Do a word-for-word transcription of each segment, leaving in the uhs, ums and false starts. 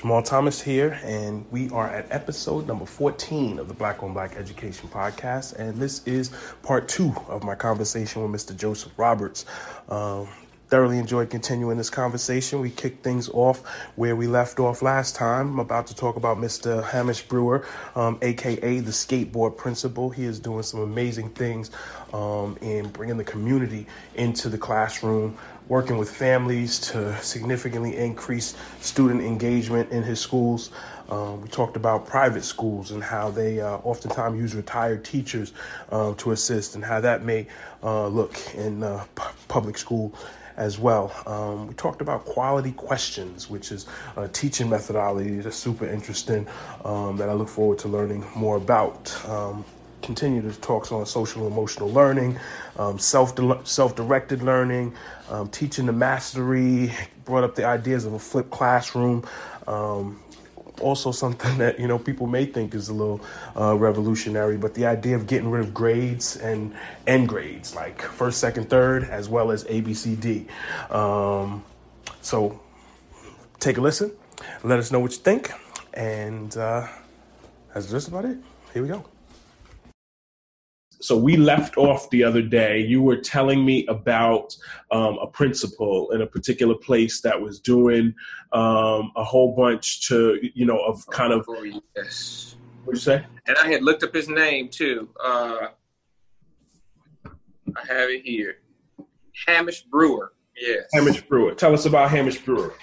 Jamal Thomas here, and we are at episode number fourteen of the Black on Black Education Podcast, and this is part two of my conversation with Mister Joseph Roberts. Um, thoroughly enjoyed continuing this conversation. We kicked things off where we left off last time. I'm about to talk about Mister Hamish Brewer, um, a k a the skateboard principal. He is doing some amazing things um, in bringing the community into the classroom, working with families to significantly increase student engagement in his schools. Um, we talked about private schools and how they uh, oftentimes use retired teachers uh, to assist and how that may uh, look in uh, p- public school as well. Um, we talked about quality questions, which is a teaching methodology that's super interesting um, that I look forward to learning more about. Um, continue to talks on social emotional learning, um, self self-directed learning, um, teaching the mastery, brought up the ideas of a flipped classroom. Um, also something that, you know, people may think is a little uh, revolutionary, but the idea of getting rid of grades and end grades, like first, second, third, as well as A, B, C, D. Um, so take a listen, let us know what you think. And uh, that's just about it. Here we go. So we left off the other day. You were telling me about um, a principal in a particular place that was doing um, a whole bunch to, you know, of kind of. Oh, yes. What did you say? And I had looked up his name too. Uh, I have it here. Hamish Brewer. Yes. Hamish Brewer. Tell us about Hamish Brewer.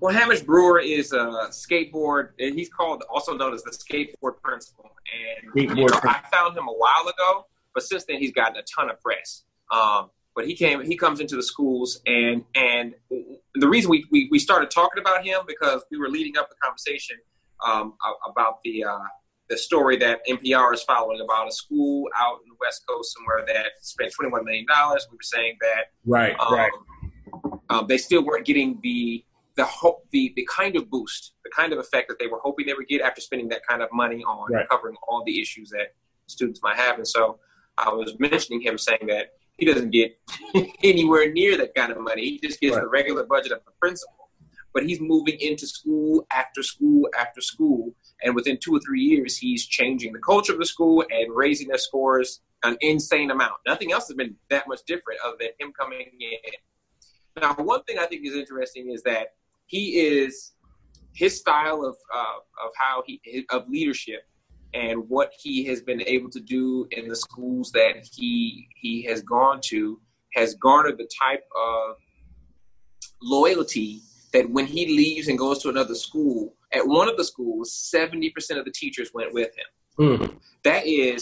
Well, Hamish Brewer is a skateboard, and he's called, also known as the skateboard principal. And skateboard you know, I found him a while ago, but since then he's gotten a ton of press. Um, but he came, he comes into the schools, and and the reason we, we, we started talking about him because we were leading up the conversation um, about the uh, the story that N P R is following about a school out in the West Coast somewhere that spent twenty-one million dollars. We were saying that right, um, right. Um, they still weren't getting the The, hope, the the kind of boost, the kind of effect that they were hoping they would get after spending that kind of money on right. covering all the issues that students might have. And so I was mentioning him saying that he doesn't get anywhere near that kind of money. He just gets right. the regular budget of the principal. But he's moving into school after school after school. And within two or three years, he's changing the culture of the school and raising their scores an insane amount. Nothing else has been that much different other than him coming in. Now, one thing I think is interesting is that He is his style of uh, of how he of leadership and what he has been able to do in the schools that he he has gone to has garnered the type of loyalty that when he leaves and goes to another school, at one of the schools, seventy percent of the teachers went with him. Mm. That is,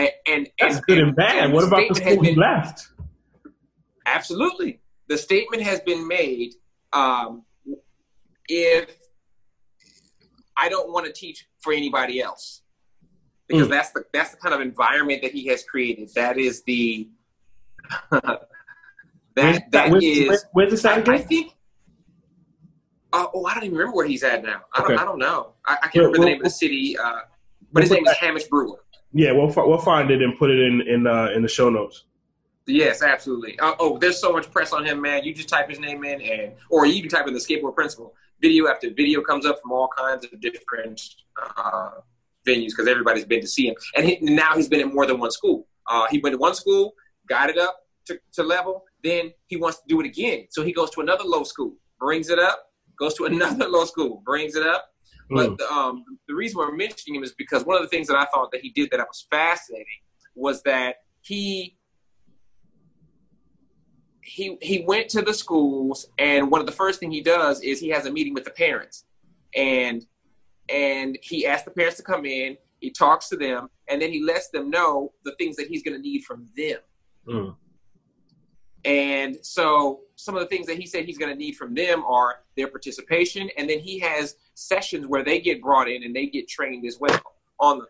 and, and that's and, good and bad. And what about the school he left? Absolutely. The statement has been made, um, if I don't want to teach for anybody else, because mm. that's the that's the kind of environment that he has created. That is the that where's, that where's, is. Where's, where's the side again? I, I think. Uh, oh, I don't even remember where he's at now. I don't. Okay. I don't know. I, I can't we'll, remember we'll, the name we'll, of the city, uh, but his we'll name is that. Hamish Brewer. Yeah, we'll we'll find it and put it in in uh, in the show notes. Yes, absolutely. Uh, oh, there's so much press on him, man. You just type his name in, and or you can type in the skateboard principal. Video after video comes up from all kinds of different uh, venues because everybody's been to see him. And he, now he's been in more than one school. Uh, he went to one school, got it up to, to level. Then he wants to do it again. So he goes to another low school, brings it up, goes to another low school, brings it up. Mm. But the, um, the reason we're mentioning him is because one of the things that I thought that he did that I was fascinating was that he – He he went to the schools, and one of the first thing he does is he has a meeting with the parents, and and he asks the parents to come in. He talks to them, and then he lets them know the things that he's going to need from them. Mm. And so some of the things that he said he's going to need from them are their participation, and then he has sessions where they get brought in and they get trained as well on the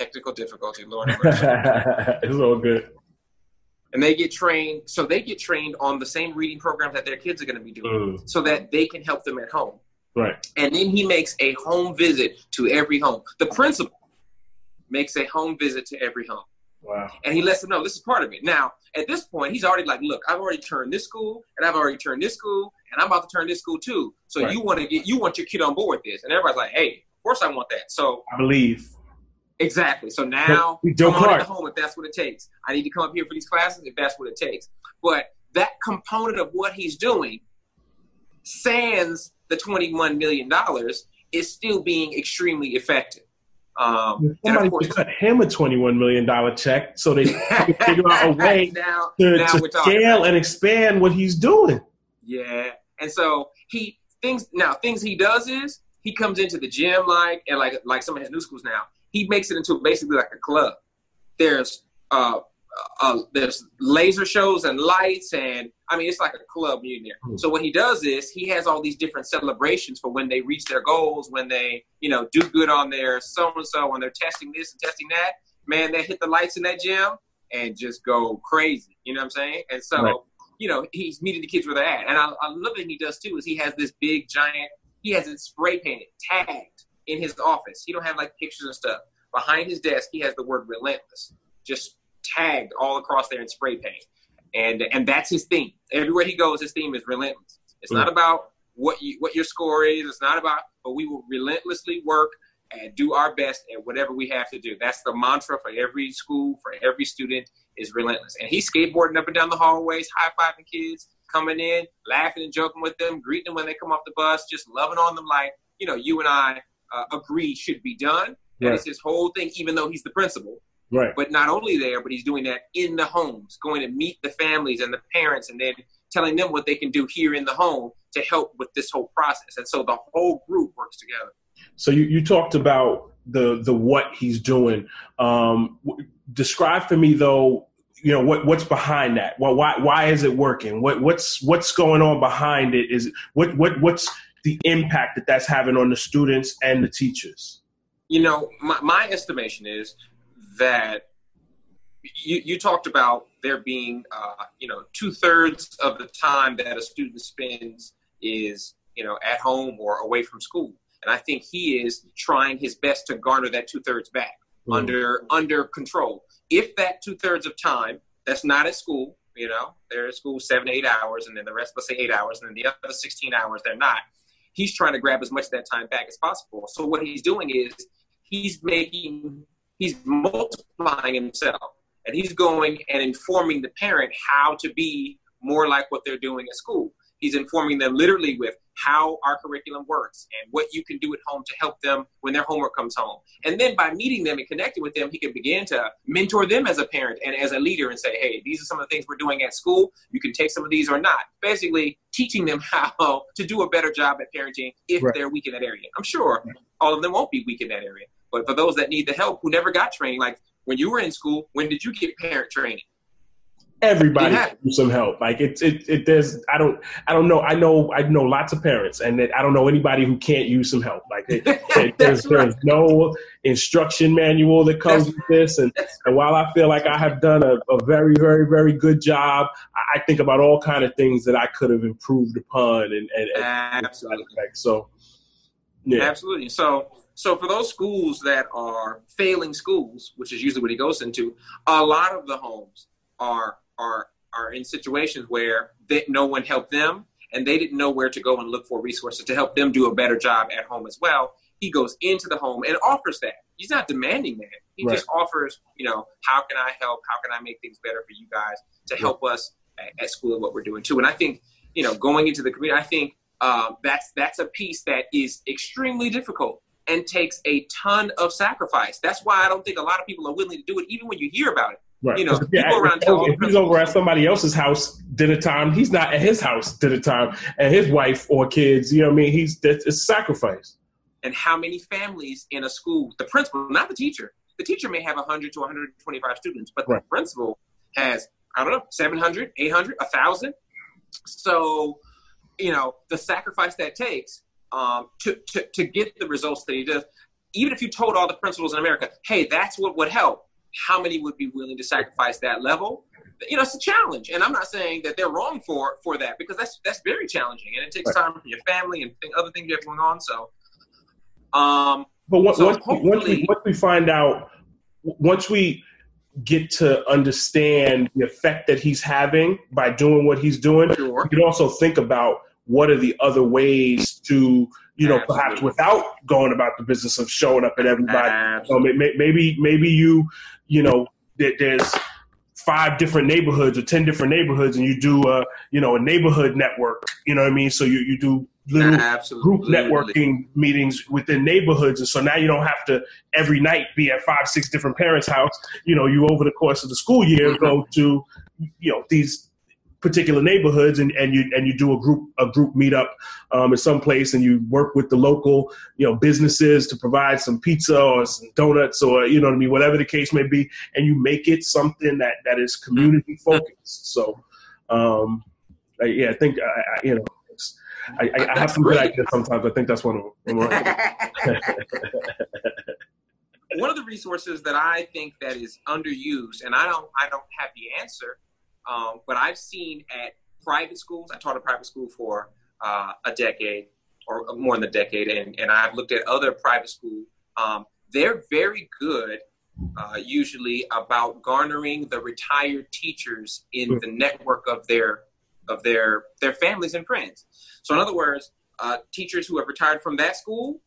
technical difficulty. Lord, it's all good. And they get trained, so they get trained on the same reading program that their kids are going to be doing mm. so that they can help them at home. Right. And then he makes a home visit to every home. The principal makes a home visit to every home. Wow. And he lets them know this is part of it. Now, at this point, he's already like, look, I've already turned this school, and I've already turned this school, and I'm about to turn this school too. So right. you want to get, you want your kid on board with this. And everybody's like, hey, of course I want that. So I believe. Exactly. So now come on at home if that's what it takes. I need to come up here for these classes if that's what it takes. But that component of what he's doing, sans the twenty-one million dollars, is still being extremely effective. Um, Somebody could cut him a twenty-one million dollars check so they can figure out a way now, to, now to scale and expand what he's doing. Yeah. And so he things now things he does is he comes into the gym like and like like some of his new schools now. He makes it into basically like a club. There's uh, uh, there's laser shows and lights, and I mean, it's like a club in there. Mm-hmm. So what he does is he has all these different celebrations for when they reach their goals, when they, you know, do good on their so-and-so, when they're testing this and testing that. Man, they hit the lights in that gym and just go crazy. You know what I'm saying? And so, right. you know, he's meeting the kids where they're at. And I, I love thing he does, too, is he has this big, giant, he has it spray painted, tagged. In his office, he don't have like pictures and stuff. Behind his desk, he has the word "relentless" just tagged all across there in spray paint, and and that's his theme. Everywhere he goes, his theme is relentless. It's mm. not about what you what your score is. It's not about, but we will relentlessly work and do our best at whatever we have to do. That's the mantra for every school, for every student, is relentless. And he's skateboarding up and down the hallways, high fiving kids coming in, laughing and joking with them, greeting them when they come off the bus, just loving on them like, you know, you and I. Uh, agreed should be done. That right. is his whole thing, even though he's the principal. Right. But not only there, but he's doing that in the homes, going to meet the families and the parents and then telling them what they can do here in the home to help with this whole process. And so the whole group works together. So you, you talked about the the what he's doing. Um, w- describe for me, though, you know, what what's behind that? Well, why why is it working? What what's what's going on behind it? Is what what what's the impact that that's having on the students and the teachers? You know, my, my estimation is that you, you talked about there being, uh, you know, two thirds of the time that a student spends is, you know, at home or away from school. And I think he is trying his best to garner that two thirds back mm. under, under control. If that two thirds of time that's not at school, you know, they're at school seven, eight hours, and then the rest, let's say eight hours, and then the other sixteen hours, they're not. He's trying to grab as much of that time back as possible. So what he's doing is he's making, he's multiplying himself, and he's going and informing the parent how to be more like what they're doing at school. He's informing them literally with how our curriculum works and what you can do at home to help them when their homework comes home. And then by meeting them and connecting with them, he can begin to mentor them as a parent and as a leader and say, hey, these are some of the things we're doing at school. You can take some of these or not. Basically teaching them how to do a better job at parenting if right. they're weak in that area. I'm sure right. all of them won't be weak in that area. But for those that need the help who never got trained, like when you were in school, when did you get parent training? Everybody yeah. needs some help. Like it's it it there's I don't I don't know I know I know lots of parents and it, I don't know anybody who can't use some help. Like it, it, there's right. there's no instruction manual that comes That's with this. And, and while I feel like I have done a, a very very very good job, I, I think about all kind of things that I could have improved upon and, and, and absolutely so yeah absolutely so. So for those schools that are failing schools, which is usually what he goes into, a lot of the homes are are are in situations where they, no one helped them and they didn't know where to go and look for resources to help them do a better job at home as well. He goes into the home and offers that. He's not demanding that. He right. just offers, you know, how can I help? How can I make things better for you guys to help us at, at school and what we're doing too? And I think, you know, going into the community, I think uh, that's that's a piece that is extremely difficult and takes a ton of sacrifice. That's why I don't think a lot of people are willing to do it, even when you hear about it. Right. You know, if, people around town, if he's over at somebody else's house dinner time, he's not at his house dinner time, and his wife or kids, you know what I mean? He's that's a sacrifice. And how many families in a school, the principal, not the teacher, the teacher may have one hundred to one hundred twenty-five students, but right. the principal has, I don't know, seven hundred, eight hundred, one thousand. So, you know, the sacrifice that takes um, to, to, to get the results that he does, even if you told all the principals in America, hey, that's what would help. How many would be willing to sacrifice that level? You know, it's a challenge. And I'm not saying that they're wrong for, for that because that's that's very challenging. And it takes right. time from your family and th- other things you have going on. So, um, But what, so once, once, we, once we find out, once we get to understand the effect that he's having by doing what he's doing, sure. you can also think about what are the other ways to, you know, Absolutely. Perhaps without going about the business of showing up at everybody. So maybe, maybe you, you know, there's five different neighborhoods or ten different neighborhoods, and you do a, you know, a neighborhood network. You know what I mean? So you, you do little Absolutely. Group networking meetings within neighborhoods, and so now you don't have to every night be at five, six different parents' house. You know, you over the course of the school year go to, you know, these particular neighborhoods, and, and you and you do a group a group meetup um, in some place, and you work with the local, you know, businesses to provide some pizza or some donuts or, you know what I mean, whatever the case may be, and you make it something that that is community focused. So, um, I, yeah, I think I, I, you know. I, I, I have some good ideas sometimes. I think that's one of them. One of the resources that I think that is underused, and I don't, I don't have the answer, um, but I've seen at private schools. I taught a private school for uh, a decade or more than a decade, and, and I've looked at other private schools. Um, they're very good, uh, usually, about garnering the retired teachers in the network of their of their, their families and friends. So in other words, uh, teachers who have retired from that school,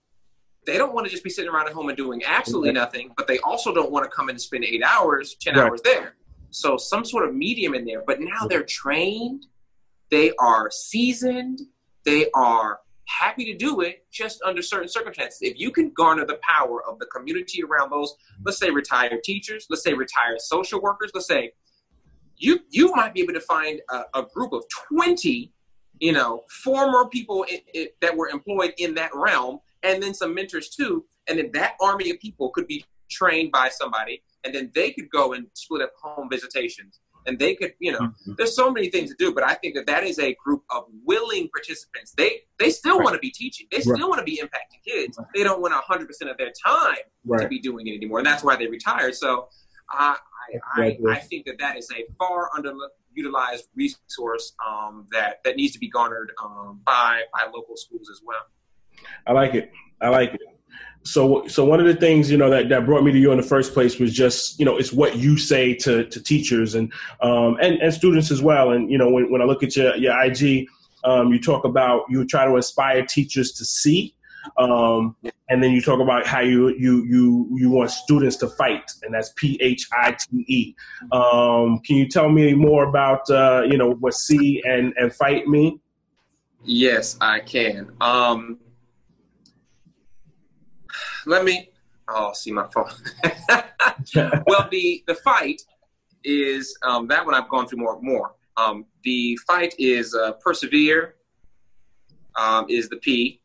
they don't want to just be sitting around at home and doing absolutely nothing, but they also don't want to come in and spend eight hours, ten right. hours there. So some sort of medium in there, but now they're trained, they are seasoned, they are happy to do it just under certain circumstances. If you can garner the power of the community around those, let's say retired teachers, let's say retired social workers, let's say You you might be able to find a, a group of twenty, you know, former people in, in, that were employed in that realm, and then some mentors too. And then that army of people could be trained by somebody, and then they could go and split up home visitations. And they could, you know, mm-hmm. there's so many things to do. But I think that that is a group of willing participants. They they still right. want to be teaching. They still right. want to be impacting kids. Right. They don't want one hundred percent of their time right. to be doing it anymore. And that's why they retired. So I, I, I think that that is a far underutilized resource um, that, that needs to be garnered um, by, by local schools as well. I like it. I like it. So, so one of the things, you know, that, that brought me to you in the first place was just, you know, it's what you say to, to teachers and, um, and, and students as well. And, you know, when, when I look at your, your I G, um, you talk about, you try to inspire teachers to see. Um, and then you talk about how you, you, you, you want students to fight, and that's P H I T E. Um, can you tell me more about, uh, you know, what see and, and fight mean? Yes, I can. Um, let me, oh, see my phone. Well, the, the fight is, um, that one I've gone through more, more. Um, the fight is, uh, persevere, um, is the P.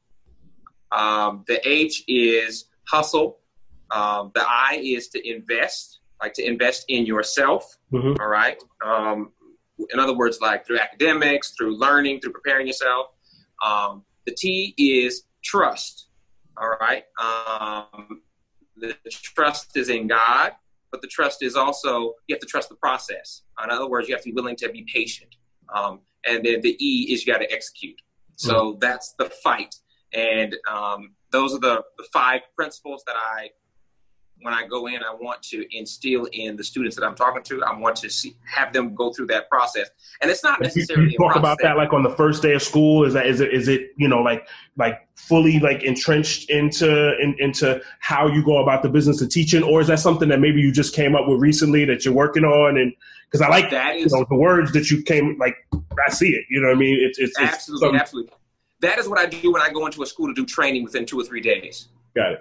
Um, the H is hustle. Um, the I is to invest, like to invest in yourself. Mm-hmm. All right. Um, in other words, like through academics, through learning, through preparing yourself. Um, the T is trust. All right. Um, the trust is in God, but the trust is also, you have to trust the process. In other words, you have to be willing to be patient. Um, and then the E is you got to execute. So mm-hmm. that's the fight. And um, those are the, the five principles that I, when I go in, I want to instill in the students that I'm talking to. I want to see, have them go through that process. And it's not necessarily. You talk about that like on the first day of school. Is that is it is it you know like like fully like entrenched into in, into how you go about the business of teaching, or is that something that maybe you just came up with recently that you're working on? And because I like that is, you know, the words that you came like I see it. You know what I mean? It's it's absolutely it's absolutely. That is what I do when I go into a school to do training within two or three days. Got it.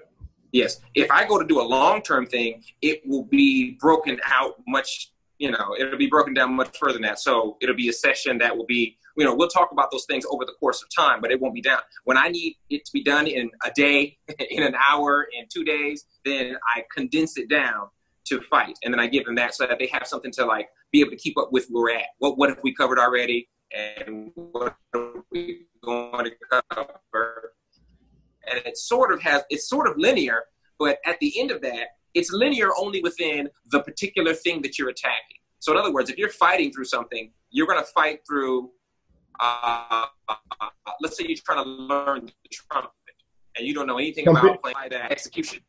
Yes. If I go to do a long-term thing, it will be broken out much, you know, it'll be broken down much further than that. So it'll be a session that will be, you know, we'll talk about those things over the course of time, but it won't be down. When I need it to be done in a day, in an hour, in two days, then I condense it down to fight. And then I give them that so that they have something to like be able to keep up with where we're at. What, what have we covered already? And what are we going to cover? And it sort of has, it's sort of linear, but at the end of that, it's linear only within the particular thing that you're attacking. So in other words, if you're fighting through something, you're going to fight through, uh, let's say you're trying to learn the trumpet and you don't know anything trumpet? about playing that execution.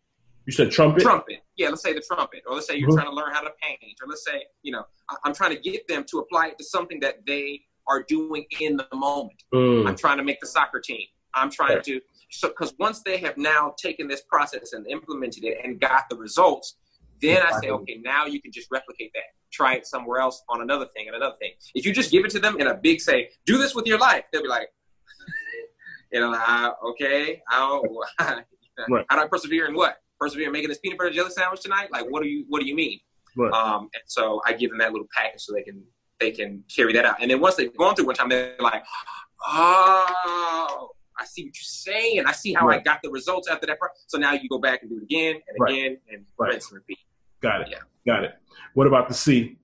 You said trumpet? Trumpet. Yeah, let's say the trumpet. Or let's say you're mm-hmm. trying to learn how to paint. Or let's say, you know, I- I'm trying to get them to apply it to something that they are doing in the moment. Mm. I'm trying to make the soccer team. I'm trying right. to, so because once they have now taken this process and implemented it and got the results, then I say, okay, now you can just replicate that. Try it somewhere else on another thing and another thing. If you just give it to them in a big say, do this with your life, they'll be like, you know, I, okay, I'll, right. how do I persevere in what? Persevere in making this peanut butter jelly sandwich tonight? Like, what do you, what do you mean? Right. Um, and so I give them that little package so they can, they can carry that out. And then once they've gone through one time, they're like, oh, I see what you're saying. I see how right. I got the results after that. So now you go back and do it again and right. again and right. rinse and repeat. Got it. Yeah. Got it. What about the C?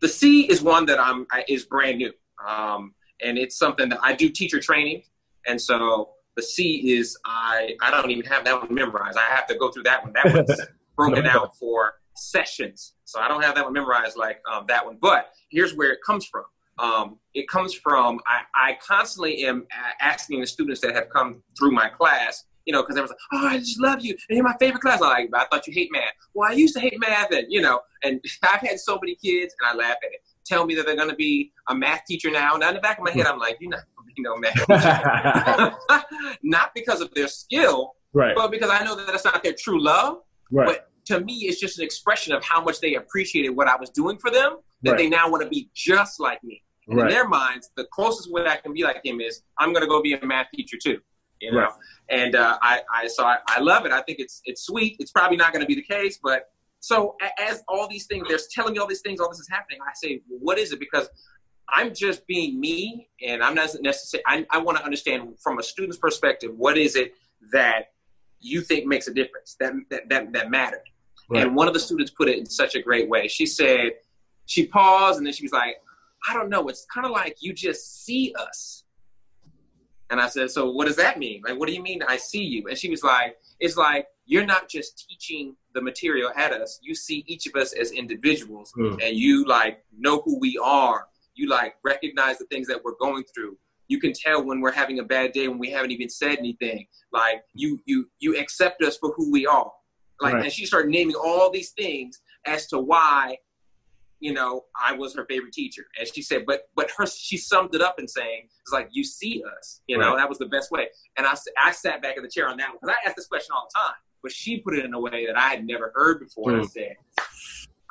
The C is one that I'm I, is brand new. Um, and it's something that I do teacher training. And so the C is I, I don't even have that one memorized. I have to go through that one. That one's broken out for sessions. So I don't have that one memorized like um, that one. But here's where it comes from. Um, it comes from, I, I constantly am asking the students that have come through my class, you know, because they was like, oh, I just love you. And you're my favorite class. I'm like, I thought you hate math. Well, I used to hate math. And, you know, and I've had so many kids, and I laugh at it, tell me that they're going to be a math teacher now. And in the back of my head, I'm like, you're not going to be no math teacher. Not because of their skill, right. but because I know that that's not their true love. Right. But to me, it's just an expression of how much they appreciated what I was doing for them, that right. they now want to be just like me. And right. in their minds, the closest way I can be like him is I'm going to go be a math teacher too. You know, right. and uh, I, I, so I, I love it. I think it's, it's sweet. It's probably not going to be the case, but so as all these things, they're telling me all these things, all this is happening. I say, well, what is it? Because I'm just being me, and I'm not necessarily, I, I want to understand from a student's perspective, what is it that you think makes a difference that, that, that, that mattered? Right. And one of the students put it in such a great way. She said, she paused and then she was like, I don't know. It's kind of like you just see us. And I said, so what does that mean? Like, what do you mean I see you? And she was like, it's like, you're not just teaching the material at us. You see each of us as individuals mm. and you like know who we are. You like recognize the things that we're going through. You can tell when we're having a bad day, when we haven't even said anything, like you, you, you accept us for who we are. Like, right. and she started naming all these things as to why, you know, I was her favorite teacher. And she said, but, but her, she summed it up in saying, it's like, you see us, you know, right. that was the best way. And I, I sat back in the chair on that one because I asked this question all the time, but she put it in a way that I had never heard before. Mm. And I said,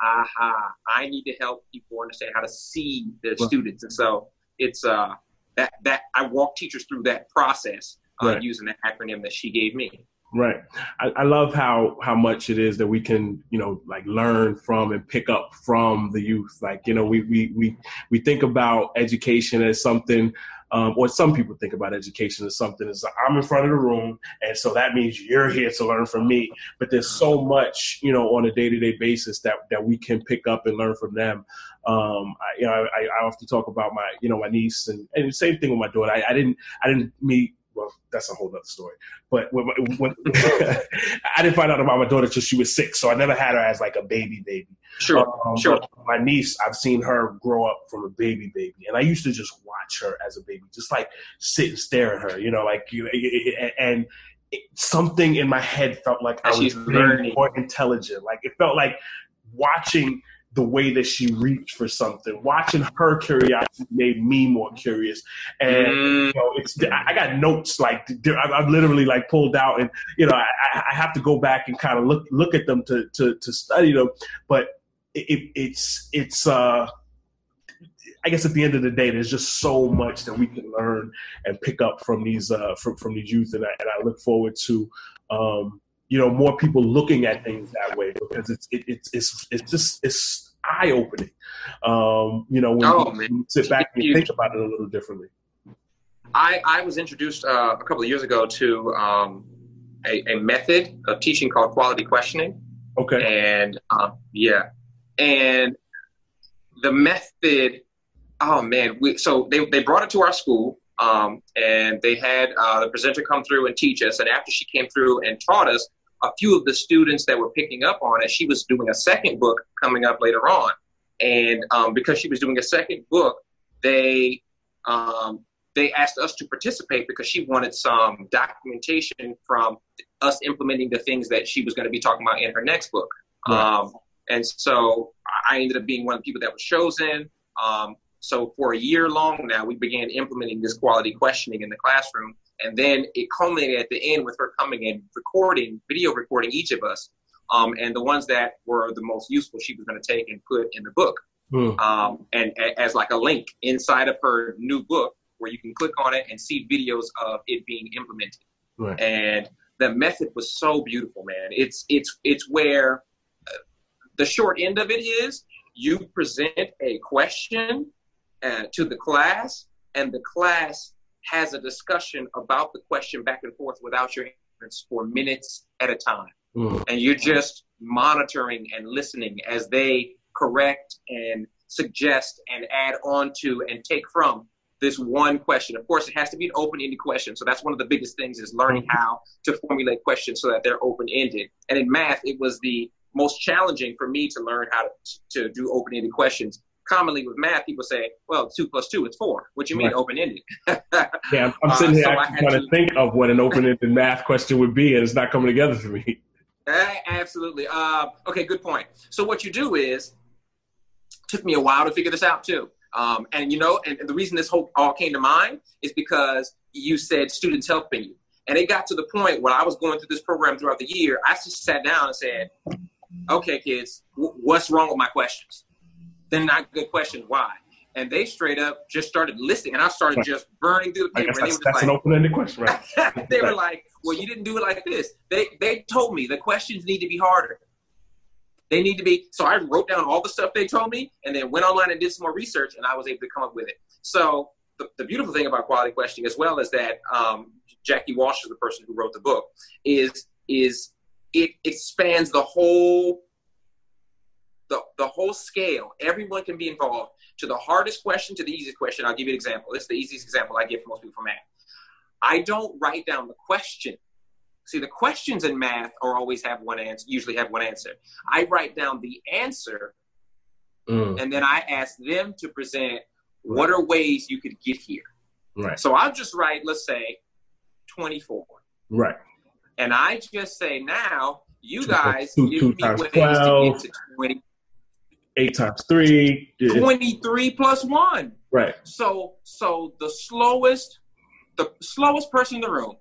aha, I need to help people understand how to see their right. students. And so it's uh, that, that I walk teachers through that process uh, right. using the acronym that she gave me. Right. I, I love how, how much it is that we can, you know, like learn from and pick up from the youth. Like, you know, we, we, we, we think about education as something, um, or some people think about education as something as like, I'm in front of the room. And so that means you're here to learn from me. But there's so much, you know, on a day-to-day basis that, that we can pick up and learn from them. Um, I, you know, I, I often talk about my, you know, my niece and, and the same thing with my daughter. I, I didn't, I didn't meet, well, that's a whole other story. But when, when, I didn't find out about my daughter till she was six, so I never had her as like a baby baby. Sure, um, sure. My niece, I've seen her grow up from a baby baby, and I used to just watch her as a baby, just like sit and stare at her, you know, like you and. It, something in my head felt like I was learning more intelligent. Like it felt like watching the way that she reached for something, watching her curiosity made me more curious. And you know, it's, I got notes like I've literally like pulled out, and you know, I, I have to go back and kind of look look at them to to, to study them. But it, it's it's uh, I guess at the end of the day, there's just so much that we can learn and pick up from these uh, from from these youth, and I, and I look forward to. Um, You know, more people looking at things that way because it's it, it's it's it's just it's eye opening. Um, you know, when oh, you, you sit back and you think about it a little differently. I I was introduced uh, a couple of years ago to um, a, a method of teaching called quality questioning. Okay. And uh, yeah, and the method. Oh man, we, so they they brought it to our school. Um, and they had uh, the presenter come through and teach us. And after she came through and taught us, a few of the students that were picking up on it, she was doing a second book coming up later on. And um, because she was doing a second book, they um, they asked us to participate because she wanted some documentation from us implementing the things that she was going to be talking about in her next book. Right. Um, and so I ended up being one of the people that was chosen. Um, So for a year long now, we began implementing this quality questioning in the classroom. And then it culminated at the end with her coming and recording, video recording each of us. Um, and the ones that were the most useful, she was going to take and put in the book. Mm. Um, and a, as like a link inside of her new book where you can click on it and see videos of it being implemented. Right. And the method was so beautiful, man. It's, it's, it's where uh, the short end of it is you present a question uh, to the class, and the class has a discussion about the question back and forth without your answers for minutes at a time. Mm. And you're just monitoring and listening as they correct and suggest and add on to and take from this one question. Of course, it has to be an open-ended question. So that's one of the biggest things is learning how to formulate questions so that they're open-ended. And in math, it was the most challenging for me to learn how to, to do open-ended questions. Commonly with math, people say, well, two plus two is four. What do you mean right. open-ended? Yeah, I'm sitting here uh, so actually trying to, to think of what an open-ended math question would be, and it's not coming together for me. Uh, absolutely. Uh, okay, good point. So what you do is, took me a while to figure this out too. Um, and you know, and the reason this whole all came to mind is because you said students helping you. And it got to the point where I was going through this program throughout the year, I just sat down and said, okay, kids, w- what's wrong with my questions? They're not good questions. Why? And they straight up just started listing, and I started just burning through the paper. That's, and they were just that's like, an open-ended question, right? They were like, well, you didn't do it like this. They they told me the questions need to be harder. They need to be, so I wrote down all the stuff they told me and then went online and did some more research, and I was able to come up with it. So the, the beautiful thing about quality questioning as well is that um, Jackie Walsh is the person who wrote the book, is is it expands the whole the, the whole scale. Everyone can be involved, to the hardest question, to the easiest question. I'll give you an example. It's the easiest example I give for most people from math. I don't write down the question. See, the questions in math are always have one answer, usually have one answer. I write down the answer, mm. and then I ask them to present right. what are ways you could get here. Right. So I'll just write, let's say, twenty-four. Right. And I just say, now, you two, guys two, give two me ways twelve, to get to twenty. Eight times three. twenty-three plus one. Right. So, so the slowest, the slowest person in the room,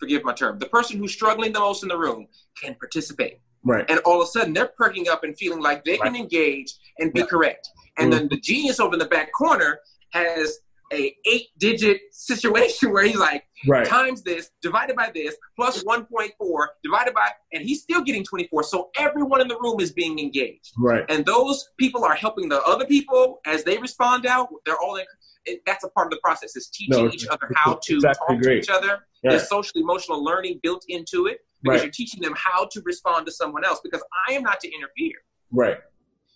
forgive my term, the person who's struggling the most in the room can participate. Right. And all of a sudden they're perking up and feeling like they right. can engage and be right. correct. And mm. then the genius over in the back corner has a eight digit situation where he's like, right. times this, divided by this, plus one point four, divided by, and he's still getting twenty-four. So everyone in the room is being engaged. Right. And those people are helping the other people as they respond out. They're all in. It, that's a part of the process, is teaching no, each other how to exactly talk agree. to each other. Yeah. There's social emotional learning built into it, because right. you're teaching them how to respond to someone else, because I am not to interfere right.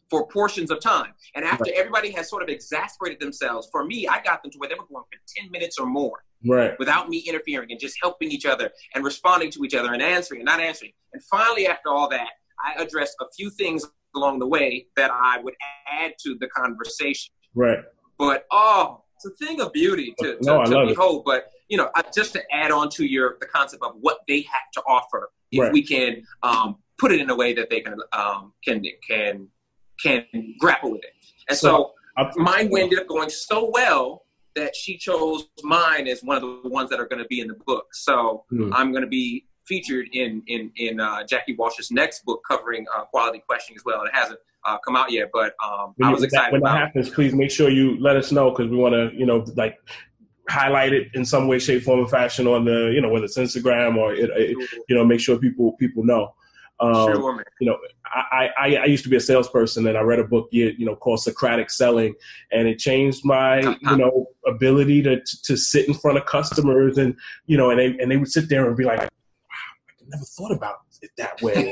for portions of time. And after right. everybody has sort of exasperated themselves, for me, I got them to where they were going for ten minutes or more right. without me interfering, and just helping each other and responding to each other and answering and not answering. And finally, after all that, I addressed a few things along the way that I would add to the conversation. Right. But, oh, it's a thing of beauty to, to, no, to behold. It. But, you know, just to add on to your the concept of what they have to offer, if right. we can um, put it in a way that they can um, can can can grapple with it. And so, so mine well. ended up going so well that she chose mine as one of the ones that are going to be in the book. So mm. I'm going to be featured in in, in uh, Jackie Walsh's next book covering uh, quality questioning as well. And it hasn't Uh, come out yet, but um, when I was excited that, when about it. When that happens, please make sure you let us know, because we want to, you know, like highlight it in some way, shape, form, or fashion on the, you know, whether it's Instagram or, it, it, you know, make sure people people know. Um, sure, man. You know, I, I I used to be a salesperson, and I read a book, you know, called Socratic Selling, and it changed my, you know, ability to to sit in front of customers, and you know, and they and they would sit there and be like, wow, I never thought about it that way.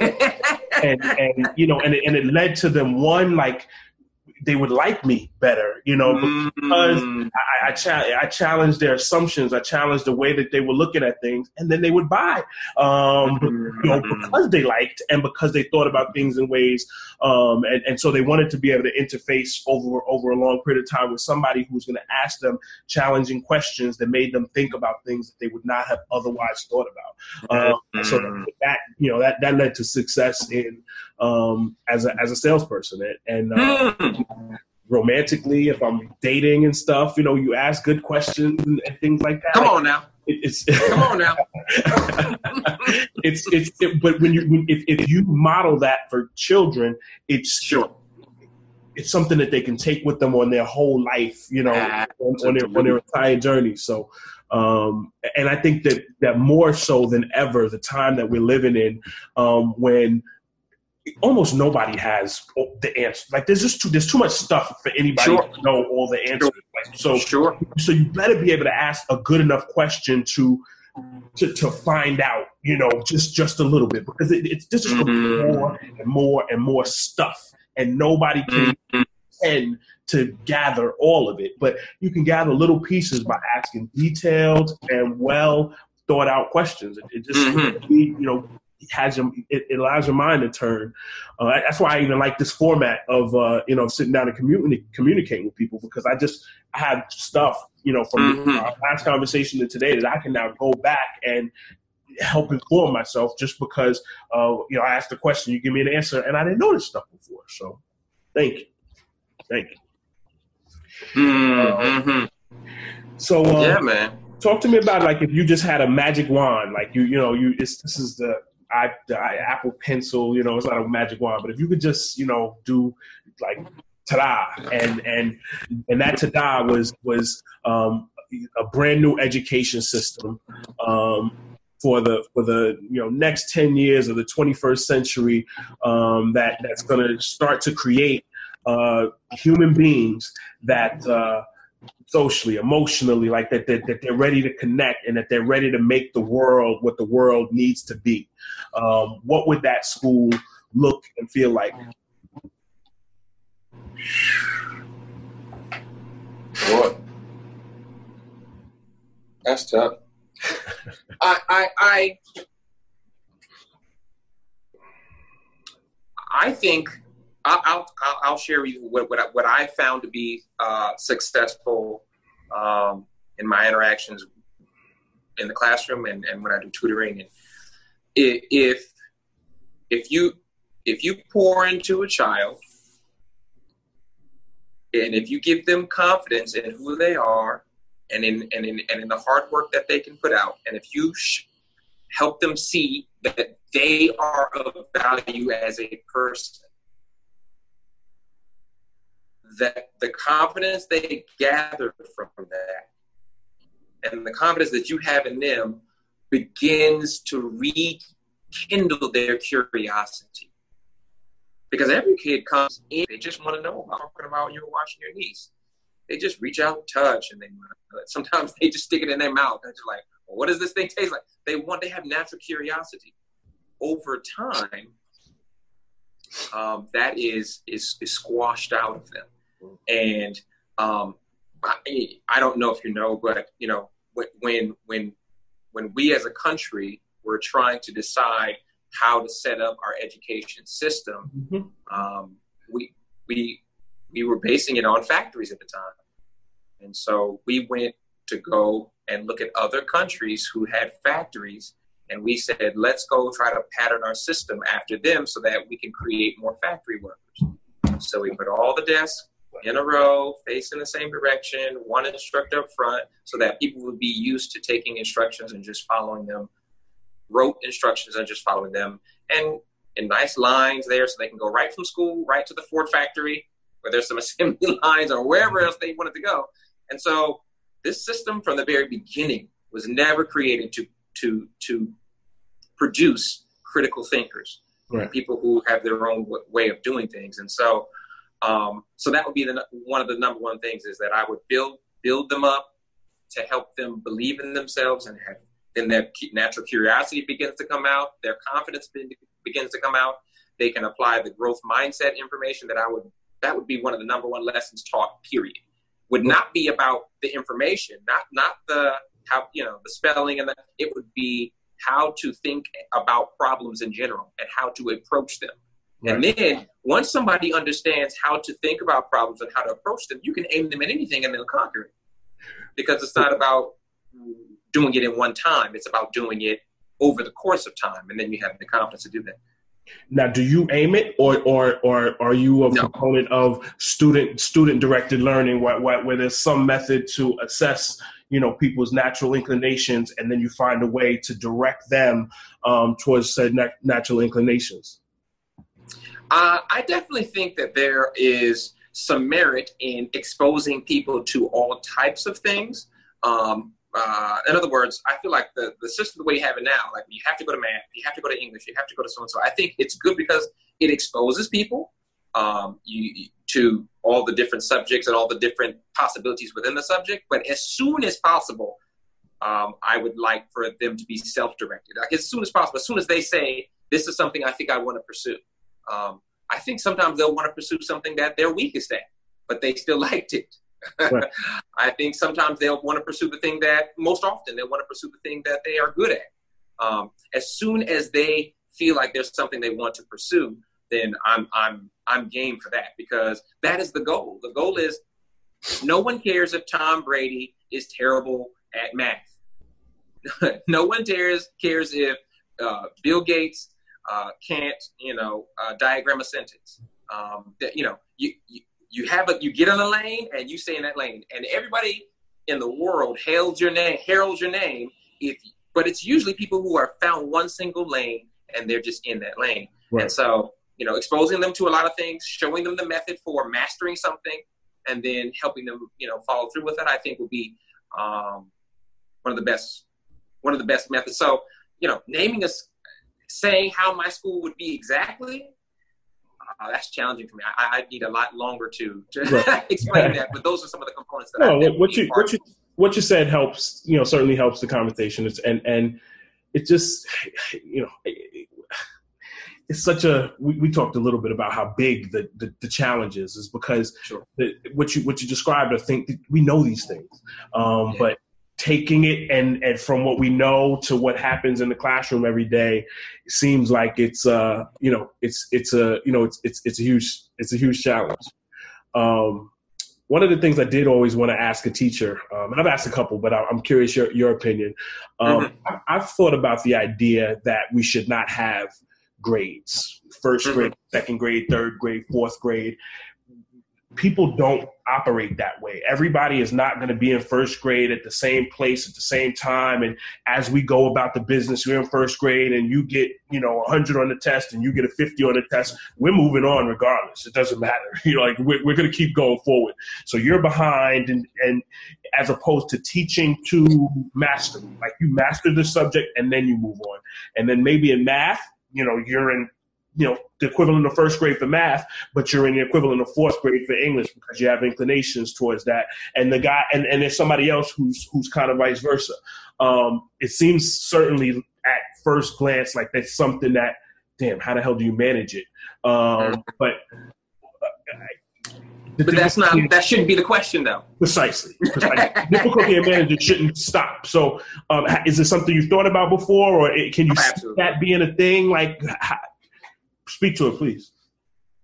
And, and, you know, and it, and it led to them, one, like, they would like me better, you know, because mm. I, I, cha- I challenged their assumptions. I challenged the way that they were looking at things, and then they would buy, um, mm. you know, because they liked, and because they thought about things in ways. Um, and, and so they wanted to be able to interface over, over a long period of time with somebody who was going to ask them challenging questions that made them think about things that they would not have otherwise thought about. Um, mm. So that, you know, that, that led to success in, um, as a, as a salesperson. And, and uh, mm. romantically, if I'm dating and stuff, you know, you ask good questions and things like that. Come on now. It, it's come on now. it's it's it, but when you when, if if you model that for children, it's sure. It's something that they can take with them on their whole life, you know, ah, on, on their on their entire journey. So, um, and I think that that more so than ever, the time that we're living in, um, when almost nobody has the answer. Like there's just too there's too much stuff for anybody sure. to know all the answers. Sure. Like, so sure. So you better be able to ask a good enough question to to to find out, you know, just just a little bit, because it, it's just mm-hmm. more and more and more stuff. And nobody can mm-hmm. tend to gather all of it. But you can gather little pieces by asking detailed and well thought out questions. It, it just, mm-hmm. you know, has your, it, it allows your mind to turn. Uh, that's why I even like this format of, uh, you know, sitting down and communi- communicating with people, because I just I have stuff, you know, from mm-hmm. our last conversation to today that I can now go back and help inform myself, just because uh you know I asked a question, you give me an answer, and I didn't know this stuff before. So thank you. Thank you. Mm-hmm. Uh, so uh, yeah, man. Talk to me about, like, if you just had a magic wand, like you you know you it's, this is the I the I, Apple Pencil, you know, it's not a magic wand, but if you could just, you know, do like ta-da, and and and that ta-da was was um a brand new education system um for the for the you know next ten years of the twenty-first century, um, that that's going to start to create uh, human beings that uh, socially, emotionally, like that, that that they're ready to connect, and that they're ready to make the world what the world needs to be. Um, what would that school look and feel like? What? That's tough. I, I I I think I'll I'll, I'll share with you what what I, what I found to be uh, successful um, in my interactions in the classroom, and, and when I do tutoring. And if if you if you pour into a child, and if you give them confidence in who they are, and in and in and in the hard work that they can put out, and if you sh- help them see that they are of value as a person, that the confidence they gather from that, and the confidence that you have in them, begins to rekindle their curiosity. Because every kid comes in, they just want to know about talking about you watching your niece. They just reach out and touch, and they sometimes they just stick it in their mouth. They're just like, well, what does this thing taste like? They want to have natural curiosity. Over time, um, that is, is is squashed out of them. And um, I, I don't know if you know, but you know, when when when we as a country were trying to decide how to set up our education system, mm-hmm. um, we we. we were basing it on factories at the time. And so we went to go and look at other countries who had factories. And we said, let's go try to pattern our system after them so that we can create more factory workers. So we put all the desks in a row, facing the same direction, one instructor up front, so that people would be used to taking instructions and just following them, rote instructions and just following them. And in nice lines there, so they can go right from school, right to the Ford factory, where there's some assembly lines, or wherever else they wanted to go. And so this system from the very beginning was never created to to to produce critical thinkers, right. People who have their own w- way of doing things. And so um, so that would be the, one of the number one things is that I would build build them up to help them believe in themselves, and have, then their natural curiosity begins to come out, their confidence be, begins to come out. They can apply the growth mindset information that I would That would be one of the number one lessons taught, period. Would not be about the information, not not the how you know the spelling and the, it would be how to think about problems in general and how to approach them. Right. And then once somebody understands how to think about problems and how to approach them, you can aim them at anything and they'll conquer it. Because it's not about doing it in one time, it's about doing it over the course of time, and then you have the confidence to do that. Now, do you aim it, or or or are you a no. proponent of student student directed learning, where, where, where there's some method to assess, you know, people's natural inclinations, and then you find a way to direct them um, towards said nat- natural inclinations? Uh, I definitely think that there is some merit in exposing people to all types of things. Um, Uh, in other words, I feel like the, the system, the way you have it now, like you have to go to math, you have to go to English, you have to go to so-and-so. I think it's good because it exposes people um, you, to all the different subjects and all the different possibilities within the subject. But as soon as possible, um, I would like for them to be self-directed. Like as soon as possible, as soon as they say, this is something I think I want to pursue. Um, I think sometimes they'll want to pursue something that they're weakest at, but they still liked it. Right. I think sometimes they'll want to pursue the thing that most often they want to pursue the thing that they are good at. Um, as soon as they feel like there's something they want to pursue, then I'm, I'm, I'm game for that, because that is the goal. The goal is no one cares if Tom Brady is terrible at math. No one cares, cares if uh, Bill Gates uh, can't, you know, uh, diagram a sentence. Um, that, you know, you, you You have a, you get in a lane and you stay in that lane, and everybody in the world hails your name, heralds your name. If but it's usually people who are found one single lane and they're just in that lane. Right. And so, you know, exposing them to a lot of things, showing them the method for mastering something, and then helping them, you know, follow through with it, I think will be um, one of the best, one of the best methods. So, you know, naming a, saying how my school would be exactly. Uh, that's challenging for me. I, I need a lot longer to, to right. explain that, but those are some of the components that no, I what you what you what you said helps, you know, certainly helps the conversation. It's and and it just, you know, it, it's such a we, we talked a little bit about how big the the, the challenge is, is because sure. the, what you what you described, I think we know these things, um, yeah. but taking it and and from what we know to what happens in the classroom every day, it seems like it's uh you know it's it's a you know it's it's it's a huge it's a huge challenge. Um, one of the things I did always want to ask a teacher, um, and I've asked a couple, but I, I'm curious your your opinion. Um, mm-hmm. I, I've thought about the idea that we should not have grades: first mm-hmm. grade, second grade, third grade, fourth grade. People don't operate that way. Everybody is not going to be in first grade at the same place at the same time. And as we go about the business, we're in first grade and you get, you know, one hundred on the test and you get a fifty on the test. We're moving on regardless. It doesn't matter. You know, like we're, we're going to keep going forward. So you're behind, and, and as opposed to teaching to mastery, like you master the subject and then you move on. And then maybe in math, you know, you're in, you know, the equivalent of first grade for math, but you're in the equivalent of fourth grade for English because you have inclinations towards that. And the guy, and, and there's somebody else who's, who's kind of vice versa. Um, it seems certainly at first glance, like that's something that, damn, how the hell do you manage it? Um, but, uh, but that's not, is, that shouldn't be the question though. Precisely. precisely. Difficulty and management shouldn't stop. So um, is this something you've thought about before, or it, can you oh, see that being a thing? Like, how, speak to it, please.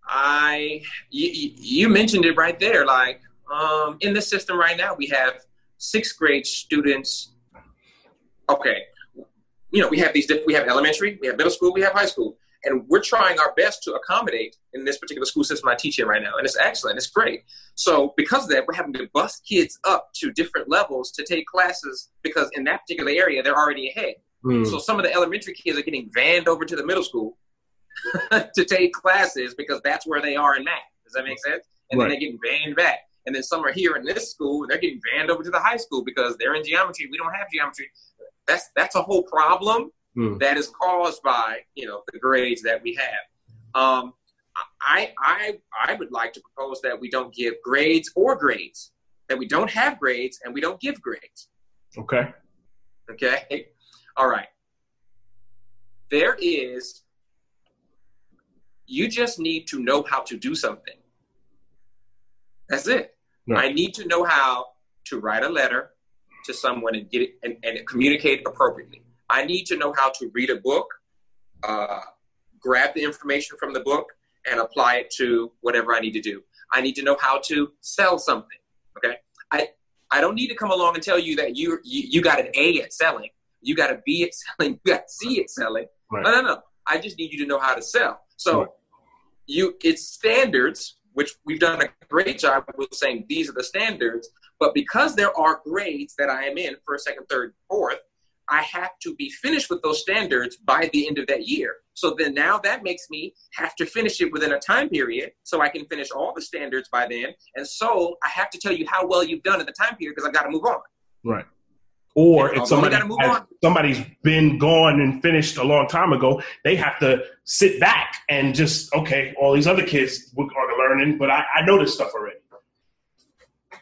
I, you, you mentioned it right there. Like um, in this system right now, we have sixth grade students. Okay. You know, we have these, diff- we have elementary, we have middle school, we have high school, and we're trying our best to accommodate in this particular school system I teach in right now. And it's excellent. It's great. So because of that, we're having to bust kids up to different levels to take classes because in that particular area, they're already ahead. Mm. So some of the elementary kids are getting vanned over to the middle school to take classes because that's where they are in math. Does that make sense? And right. then they're getting vanned back. And then some are here in this school, they're getting vanned over to the high school because they're in geometry. We don't have geometry. That's that's a whole problem mm. that is caused by, you know, the grades that we have. Um, I I I would like to propose that we don't give grades or grades, that we don't have grades and we don't give grades. Okay. Okay. All right. There is... You just need to know how to do something. That's it. No. I need to know how to write a letter to someone and get it and, and communicate appropriately. I need to know how to read a book, uh, grab the information from the book and apply it to whatever I need to do. I need to know how to sell something. Okay. I, I don't need to come along and tell you that you, you, you got an A at selling. You got a B at selling. You got a C at selling. Right. No, no, no. I just need you to know how to sell. So right. you, it's standards, which we've done a great job with saying these are the standards, but because there are grades that I am in, first, second, third, fourth, I have to be finished with those standards by the end of that year. So then now that makes me have to finish it within a time period so I can finish all the standards by then. And so I have to tell you how well you've done in the time period because I've got to move on. Right. Or if somebody has, somebody's been gone and finished a long time ago, they have to sit back and just, okay, all these other kids are learning, but I, I know this stuff already.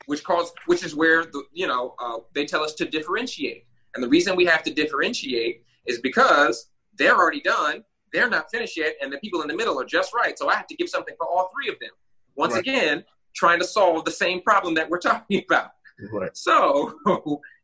Which calls, which is where, the, you know, uh, they tell us to differentiate. And the reason we have to differentiate is because they're already done, they're not finished yet, and the people in the middle are just right. So I have to give something for all three of them. Once right. again, trying to solve the same problem that we're talking about. Right. So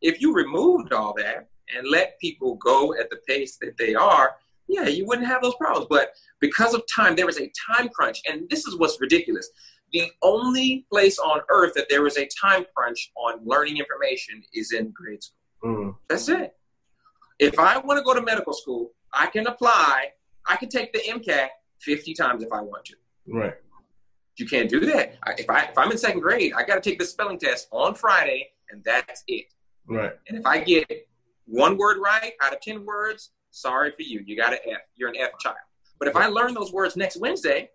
if you removed all that and let people go at the pace that they are, yeah, you wouldn't have those problems. But because of time, there is a time crunch. And this is what's ridiculous. The only place on earth that there is a time crunch on learning information is in grade school. Mm. That's it. If I want to go to medical school, I can apply. I can take the MCAT fifty times if I want to. Right. You can't do that. If, I, if I'm in second grade, I got to take the spelling test on Friday, and that's it. Right. And if I get one word right out of ten words, sorry for you. You got an F. You're an F child. But if I learn those words next Wednesday,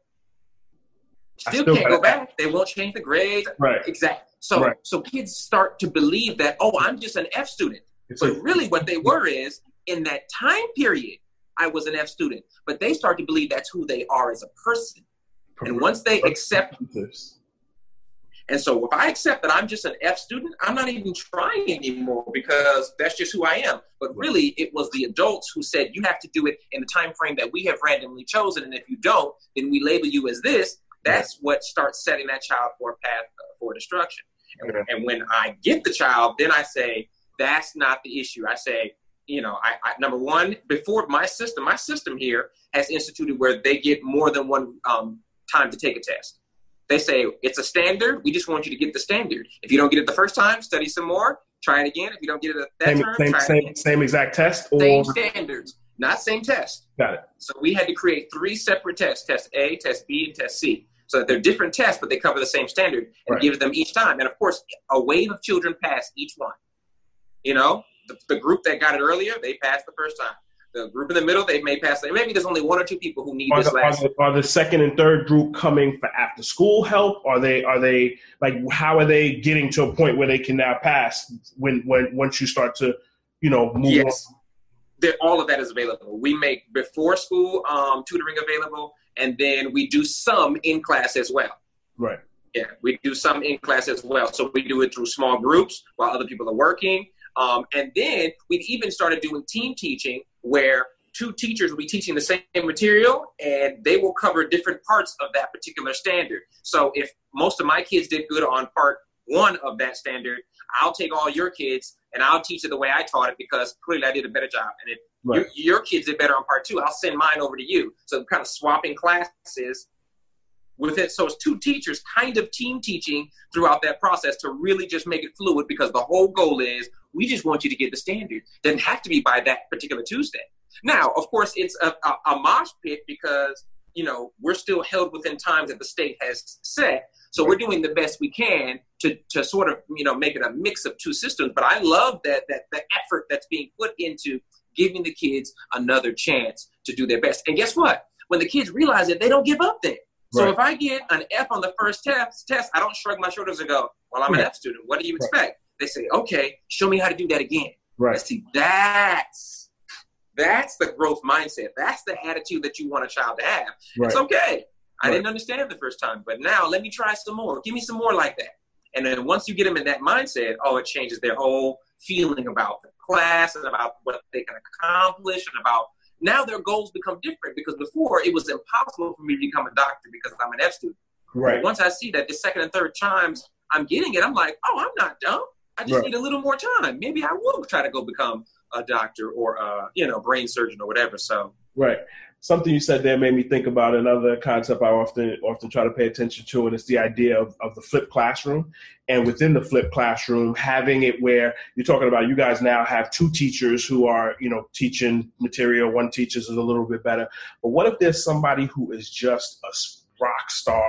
still, still can't go back. They won't change the grades. Right. Exactly. So right. so kids start to believe that, oh, I'm just an F student. But so really what they were is, in that time period, I was an F student. But they start to believe that's who they are as a person. And once they accept this, and so if I accept that I'm just an F student, I'm not even trying anymore because that's just who I am. But really, it was the adults who said, you have to do it in the time frame that we have randomly chosen. And if you don't, then we label you as this. That's what starts setting that child for a path for destruction. And, okay. and when I get the child, then I say, that's not the issue. I say, you know, I, I number one, before my system, my system here has instituted where they get more than one um, time to take a test. They say, it's a standard. We just want you to get the standard. If you don't get it the first time, study some more. Try it again. If you don't get it that same, term, same, try same, it again. Same exact test? Or... Same standards, not same test. Got it. So we had to create three separate tests, test A, test B, and test C. So that they're different tests, but they cover the same standard and right. gives them each time. And, of course, a wave of children pass each one. You know, the, the group that got it earlier, they passed the first time. The group in the middle, they may pass. Maybe there's only one or two people who need are this the, last. Are the, are the second and third group coming for after-school help? Are they, Are they like, how are they getting to a point where they can now pass when, when once you start to, you know, move yes. on? Yes, all of that is available. We make before-school um, tutoring available. And then we do some in class as well. Right. Yeah, we do some in class as well. So we do it through small groups while other people are working. Um, and then we've even started doing team teaching where two teachers will be teaching the same material and they will cover different parts of that particular standard. So if most of my kids did good on part one of that standard, I'll take all your kids and I'll teach it the way I taught it because clearly I did a better job. And if right. your, your kids did better on part two, I'll send mine over to you. So I'm kind of swapping classes with it. So it's two teachers kind of team teaching throughout that process to really just make it fluid because the whole goal is we just want you to get the standard. Doesn't have to be by that particular Tuesday. Now, of course, it's a, a, a mosh pit because, you know, we're still held within times that the state has set. So we're doing the best we can to, to sort of, you know, make it a mix of two systems. But I love that that the effort that's being put into giving the kids another chance to do their best. And guess what? When the kids realize it, they don't give up then. So right. if I get an F on the first test, test, I don't shrug my shoulders and go, well, I'm right. an F student. What do you expect? Right. They say, okay, show me how to do that again. Right. Let's see, that's, that's the growth mindset. That's the attitude that you want a child to have. Right. It's okay. I right. didn't understand the first time, but now let me try some more. Give me some more like that. And then once you get them in that mindset, oh, it changes their whole feeling about the class and about what they can accomplish and about now their goals become different because before it was impossible for me to become a doctor because I'm an F student. Right. But once I see that the second and third times I'm getting it, I'm like, oh, I'm not dumb. I just right. need a little more time. Maybe I will try to go become a doctor or, a, you know, brain surgeon or whatever. So. Right. something you said there made me think about another concept I often often try to pay attention to, and it's the idea of, of the flipped classroom. And within the flipped classroom, having it where you're talking about you guys now have two teachers who are, you know, teaching material. One teaches is a little bit better. But what if there's somebody who is just a rock star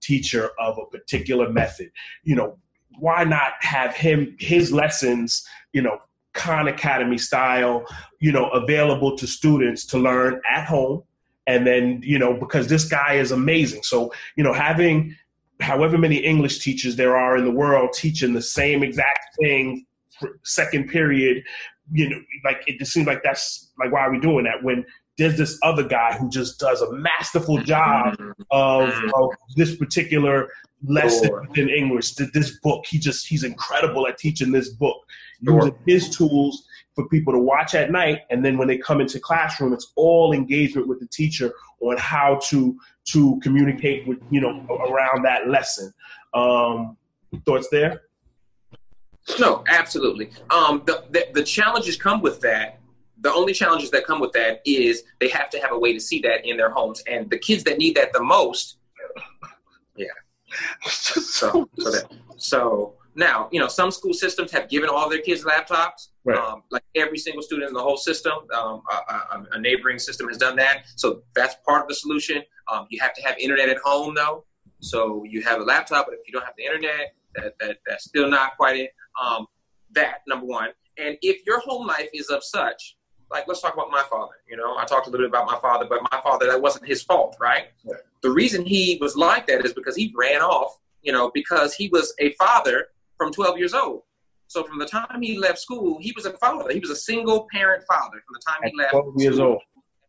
teacher of a particular method? You know, why not have him, his lessons, you know, Khan Academy style, you know, available to students to learn at home. And then, you know, because this guy is amazing. So, you know, having however many English teachers there are in the world teaching the same exact thing for second period, you know, like it just seems like that's like, why are we doing that when there's this other guy who just does a masterful job of, of this particular lesson sure. in English, this book. He just, he's incredible at teaching this book, sure. using his tools for people to watch at night. And then when they come into classroom, it's all engagement with the teacher on how to, to communicate with, you know, around that lesson. Um, thoughts there? No, absolutely. Um, the, the, the challenges come with that. The only challenges that come with that is they have to have a way to see that in their homes. And the kids that need that the most, yeah. So, so, that, so now, you know, some school systems have given all their kids laptops, right. um, like every single student in the whole system. Um, a, a, a neighboring system has done that. So that's part of the solution. Um, you have to have internet at home, though. So you have a laptop, but if you don't have the internet, that, that that's still not quite it. Um, that, number one. And if your home life is of such, like, let's talk about my father. You know, I talked a little bit about my father, but my father, that wasn't his fault, right? Yeah. The reason he was like that is because he ran off, you know, because he was a father from twelve years old. So from the time he left school, he was a father. He was a single parent father from the time he left twelve years old.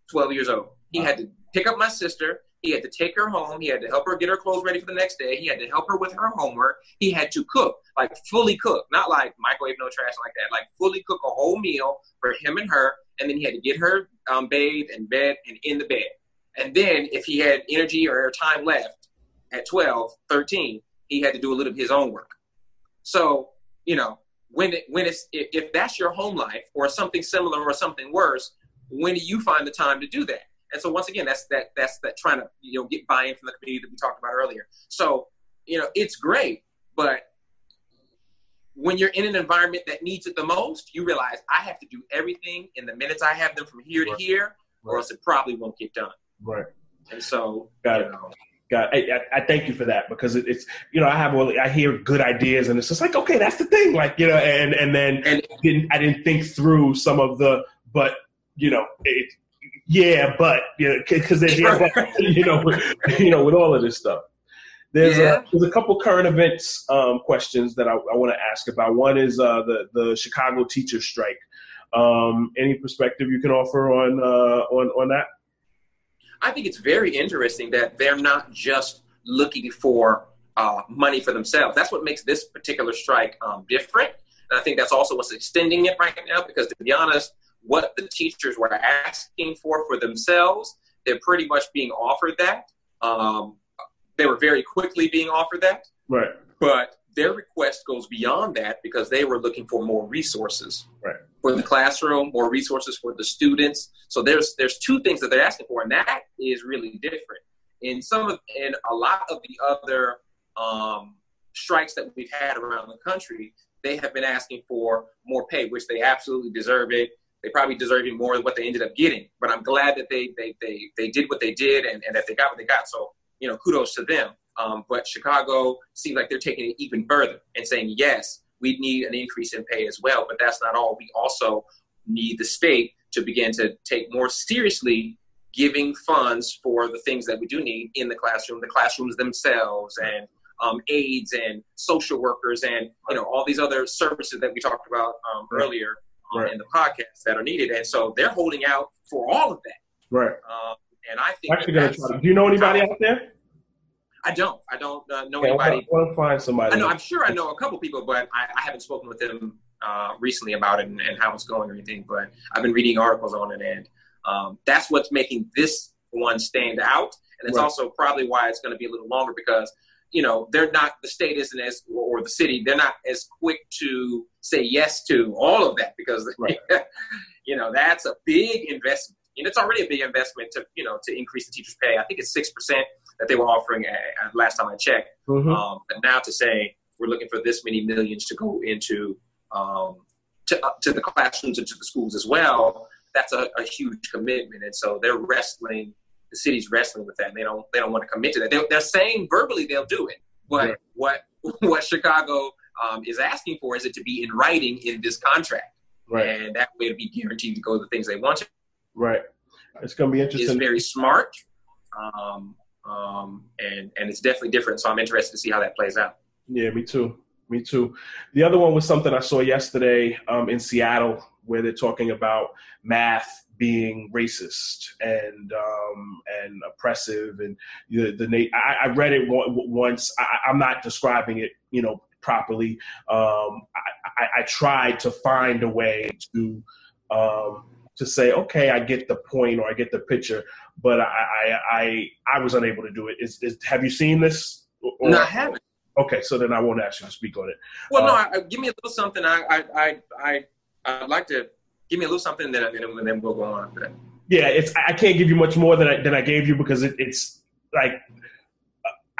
twelve years old. He had to pick up my sister. He had to take her home. He had to help her get her clothes ready for the next day. He had to help her with her homework. He had to cook, like fully cook, not like microwave, no trash, like that, like fully cook a whole meal for him and her. And then he had to get her um, bathed and bed and in the bed. And then if he had energy or time left at twelve, thirteen, he had to do a little of his own work. So, you know, when it, when it's, if that's your home life or something similar or something worse, when do you find the time to do that? And so once again, that's that that's that trying to, you know, get buy-in from the community that we talked about earlier. So, you know, it's great, but when you're in an environment that needs it the most, you realize I have to do everything in the minutes I have them from here right. to here, or right. else it probably won't get done. Right. And so, Got you it. know. God, I, I thank you for that because it, it's, you know, I have, well, I hear good ideas and it's just like, okay, that's the thing. Like, you know, and, and then and, I, didn't, I didn't think through some of the, but, you know, it, Yeah, but you know, because there's yeah, but, you know, with, you know, with all of this stuff, there's yeah. a, there's a couple current events um, questions that I, I want to ask about. One is uh, the the Chicago teacher strike. Um, any perspective you can offer on uh, on on that? I think it's very interesting that they're not just looking for uh, money for themselves. That's what makes this particular strike um, different, and I think that's also what's extending it right now. Because to be honest, what the teachers were asking for for themselves, they're pretty much being offered that. Um, they were very quickly being offered that. Right. But their request goes beyond that because they were looking for more resources right. for the classroom, more resources for the students. So there's there's two things that they're asking for, and that is really different. In some of in a lot of the other um, strikes that we've had around the country, they have been asking for more pay, which they absolutely deserve it. They probably deserve it more than what they ended up getting. But I'm glad that they they they, they did what they did and, and that they got what they got. So, you know, kudos to them. Um, but Chicago seems like they're taking it even further and saying, yes, we need an increase in pay as well. But that's not all. We also need the state to begin to take more seriously giving funds for the things that we do need in the classroom, the classrooms themselves and um, aides and social workers and, you know, all these other services that we talked about um, earlier. Right. And the podcasts that are needed, and so they're holding out for all of that. Right. Um, and I think. Actually, that gonna try. Do you know anybody out there? I don't. I don't uh, know okay, anybody. I want to find somebody. I know, I'm sure I know a couple people, but I, I haven't spoken with them uh, recently about it and, and how it's going or anything. But I've been reading articles on it, and um, that's what's making this one stand out. And it's right. also probably why it's going to be a little longer because. You know, they're not, the state isn't as, or the city, they're not as quick to say yes to all of that because, right. you know, that's a big investment And it's already a big investment to, you know, to increase the teacher's pay. I think it's six percent that they were offering at, at last time I checked. Mm-hmm. Um, and now to say we're looking for this many millions to go into um, to, uh, to the classrooms and to the schools as well, that's a, a huge commitment. And so they're wrestling, the city's wrestling with that. And they don't, they don't want to commit to that. They, they're saying verbally they'll do it. But yeah. what, what Chicago um, is asking for is it to be in writing in this contract. Right. And that way it'd be guaranteed to go to the things they want to. Right. It's going to be interesting. It's very smart. Um, um, and, and it's definitely different. So I'm interested to see how that plays out. Yeah, me too. Me too. The other one was something I saw yesterday um, in Seattle where they're talking about math being racist and um, and oppressive. And the, the na- I, I read it once. I, I'm not describing it, you know, properly. Um, I, I, I tried to find a way to um, to say, okay, I get the point or I get the picture, but I I, I, I was unable to do it. Is, is have you seen this? Or, no, I haven't. Okay, so then I won't ask you to speak on it. Well, uh, no, I, give me a little something. I I I I I'd like to give me a little something that and then we'll go on after that. Yeah, it's I can't give you much more than I than I gave you because it, it's like.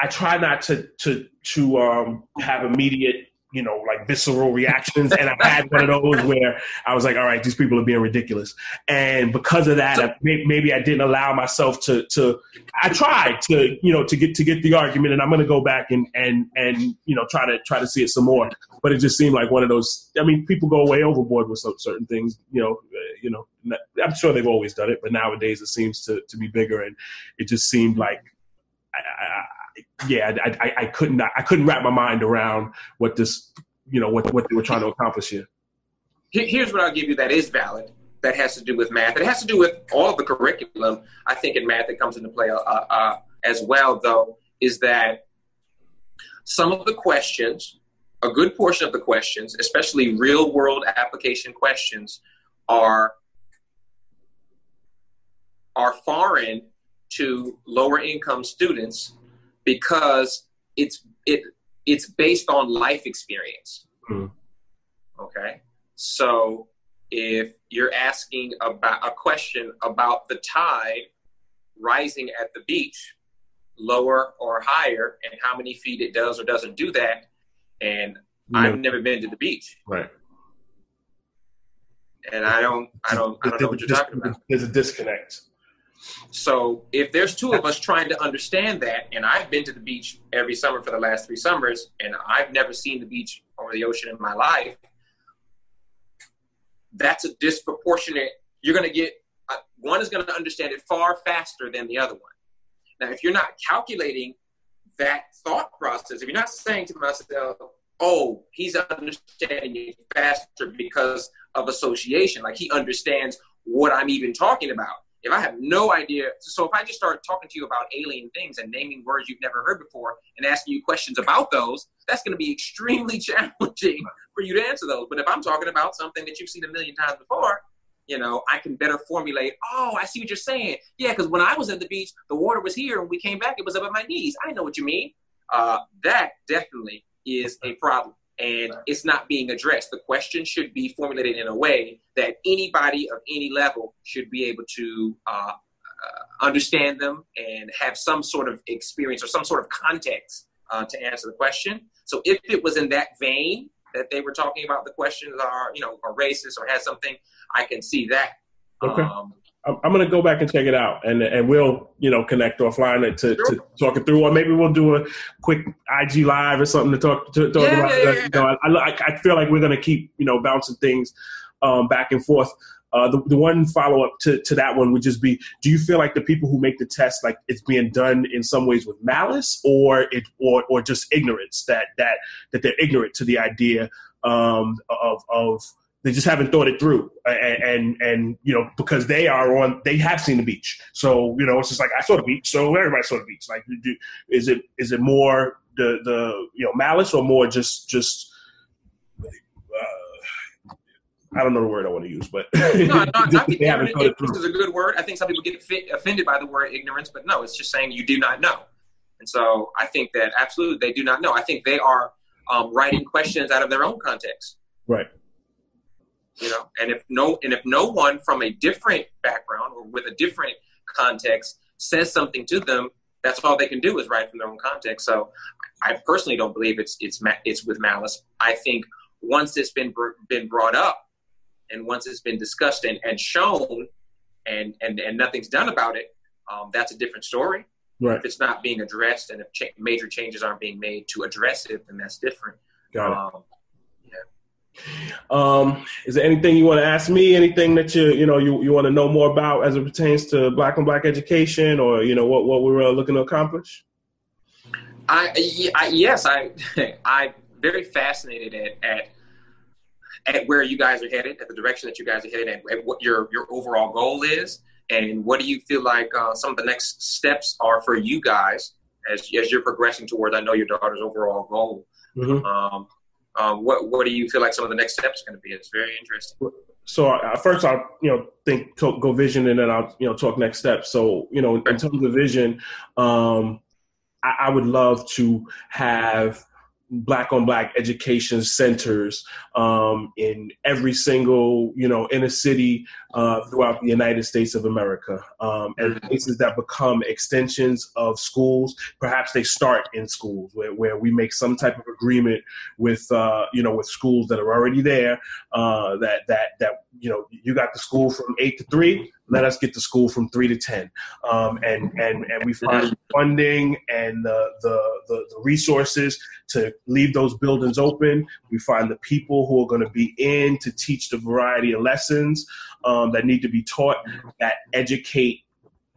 I try not to to to um, have immediate, you know, like visceral reactions, and I had one of those where I was like, "All right, these people are being ridiculous," and because of that, I, maybe I didn't allow myself to to. I tried to, you know, to get to get the argument, and I'm going to go back and and and you know try to try to see it some more. But it just seemed like one of those. I mean, people go way overboard with some, certain things, you know. Uh, you know, I'm sure they've always done it, but nowadays it seems to to be bigger, and it just seemed like. I, I, Yeah, I, I, I couldn't. I couldn't wrap my mind around what this, you know, what what they were trying to accomplish here. Here's what I'll give you that is valid. That has to do with math. It has to do with all the curriculum. I think in math that comes into play uh, uh, as well, though, is that some of the questions, a good portion of the questions, especially real world application questions, are are foreign to lower income students. Because it's it it's based on life experience. Mm. Okay, so if you're asking about a question about the tide rising at the beach, lower or higher, and how many feet it does or doesn't do that, and mm. I've never been to the beach, right? And I don't, I don't, I don't know what you're talking about. There's a disconnect. So if there's two of us trying to understand that, and I've been to the beach every summer for the last three summers, and I've never seen the beach or the ocean in my life, that's a disproportionate, you're going to get, uh, one is going to understand it far faster than the other one. Now, if you're not calculating that thought process, if you're not saying to myself, oh, he's understanding it faster because of association, like he understands what I'm even talking about. If I have no idea, so if I just start talking to you about alien things and naming words you've never heard before and asking you questions about those, that's going to be extremely challenging for you to answer those. But if I'm talking about something that you've seen a million times before, you know, I can better formulate, oh, I see what you're saying. Yeah, because when I was at the beach, the water was here, and we came back, it was up at my knees. I know what you mean. Uh, that definitely is a problem. And it's not being addressed. The question should be formulated in a way that anybody of any level should be able to uh, uh, understand them and have some sort of experience or some sort of context uh, to answer the question. So if it was in that vein that they were talking about, the questions are, you know, are racist or has something, I can see that. Okay. Um, I'm going to go back and check it out, and and we'll, you know, connect offline to, sure. to talk it through, or maybe we'll do a quick I G live or something to talk to. Talk yeah, about yeah, yeah. You know, I, I feel like we're going to keep, you know, bouncing things um, back and forth. Uh, the, the one follow up to, to that one would just be: do you feel like the people who make the test, like it's being done in some ways with malice, or it, or or just ignorance that that that they're ignorant to the idea um, of of. They just haven't thought it through, and, and and you know, because they are on, they have seen the beach, so you know, it's just like I saw the beach, so everybody saw the beach. Like, do, is it is it more the the you know malice or more just just uh, I don't know the word I want to use, but no, no, I think ignorance is a good word. I think some people get fit, offended by the word ignorance, but no, it's just saying you do not know, and so I think that absolutely they do not know. I think they are um, writing questions out of their own context, right. you know, and if no, and if no one from a different background or with a different context says something to them, that's all they can do is write from their own context. So I personally don't believe it's it's it's with malice. I think once it's been been brought up and once it's been discussed and, and shown and, and, and nothing's done about it, um, that's a different story. Right. If it's not being addressed and if cha- major changes aren't being made to address it, then that's different. Got it. Um, yeah. Um, is there anything you want to ask me? Anything that you you know you, you want to know more about as it pertains to Black on Black education, or you know what what we're uh, looking to accomplish? I, I yes, I I'm very fascinated at, at at where you guys are headed, at the direction that you guys are headed, at, at what your your overall goal is. And what do you feel like uh, some of the next steps are for you guys as as you're progressing towards, I know, your daughter's overall goal? Mm-hmm. Um, uh, what what do you feel like some of the next steps are going to be? It's very interesting. So uh, first, I'll you know think go vision, and then I'll you know talk next steps. So you know in terms of vision, um, I, I would love to have Black on Black education centers um, in every single, you know, inner city uh, throughout the United States of America, um, and places that become extensions of schools. Perhaps they start in schools where, where we make some type of agreement with, uh, you know, with schools that are already there. Uh, that that that you know, you got the school from eight to three. Let us get the school from three to ten, um, and and and we find funding and the, the the the resources to leave those buildings open. We find the people who are going to be in to teach the variety of lessons um, that need to be taught that educate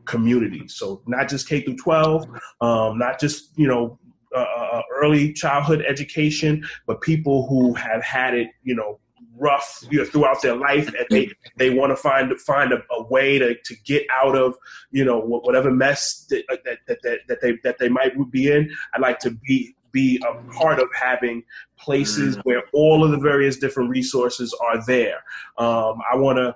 communities. So not just K through twelve, um, not just you know uh, early childhood education, but people who have had it, you know. rough you know, throughout their life, and they, they want to find find a, a way to, to get out of you know whatever mess that that, that that that they that they might be in. I'd like to be be a part of having places where all of the various different resources are there. Um, I want to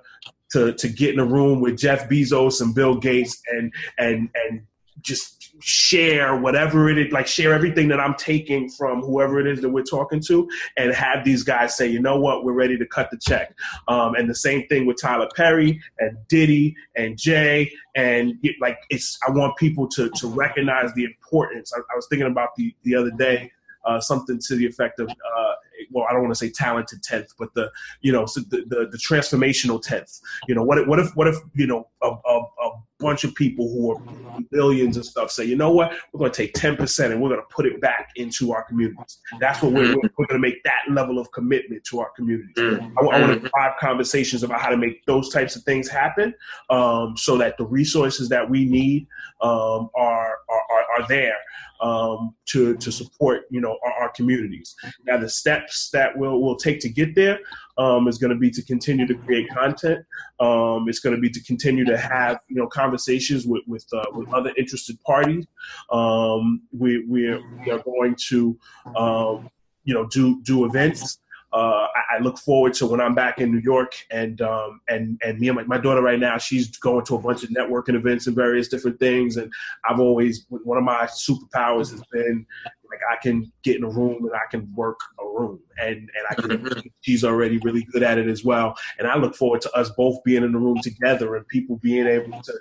to to get in a room with Jeff Bezos and Bill Gates and and and just share whatever it is, like share everything that I'm taking from whoever it is that we're talking to, and have these guys say, you know what, we're ready to cut the check. Um, and the same thing with Tyler Perry and Diddy and Jay. And it, like, it's, I want people to, to recognize the importance. I, I was thinking about the, the other day, uh, something to the effect of, uh, well, I don't want to say talented tenth, but the, you know, so the, the, the transformational tenth, you know, what if, what if, what if, you know, a, a, a bunch of people who are billions and stuff say, you know what, we're going to take ten percent and we're going to put it back into our communities. That's what we're, we're going to make that level of commitment to our communities. I, I want to have conversations about how to make those types of things happen, um, so that the resources that we need um, are, are, are, are there um, to, to support, you know, our, our communities. Now, the steps that we'll, we'll take to get there um, is going to be to continue to create content. Um, it's going to be to continue to have you know conversations with with, uh, with other interested parties. Um, we we're, we are going to um, you know do do events. Uh, I, I look forward to when I'm back in New York, and um, and and me and my, my daughter right now, she's going to a bunch of networking events and various different things. And I've always, one of my superpowers has been, like, I can get in a room and I can work a room, and, and I can, she's already really good at it as well. And I look forward to us both being in the room together and people being able to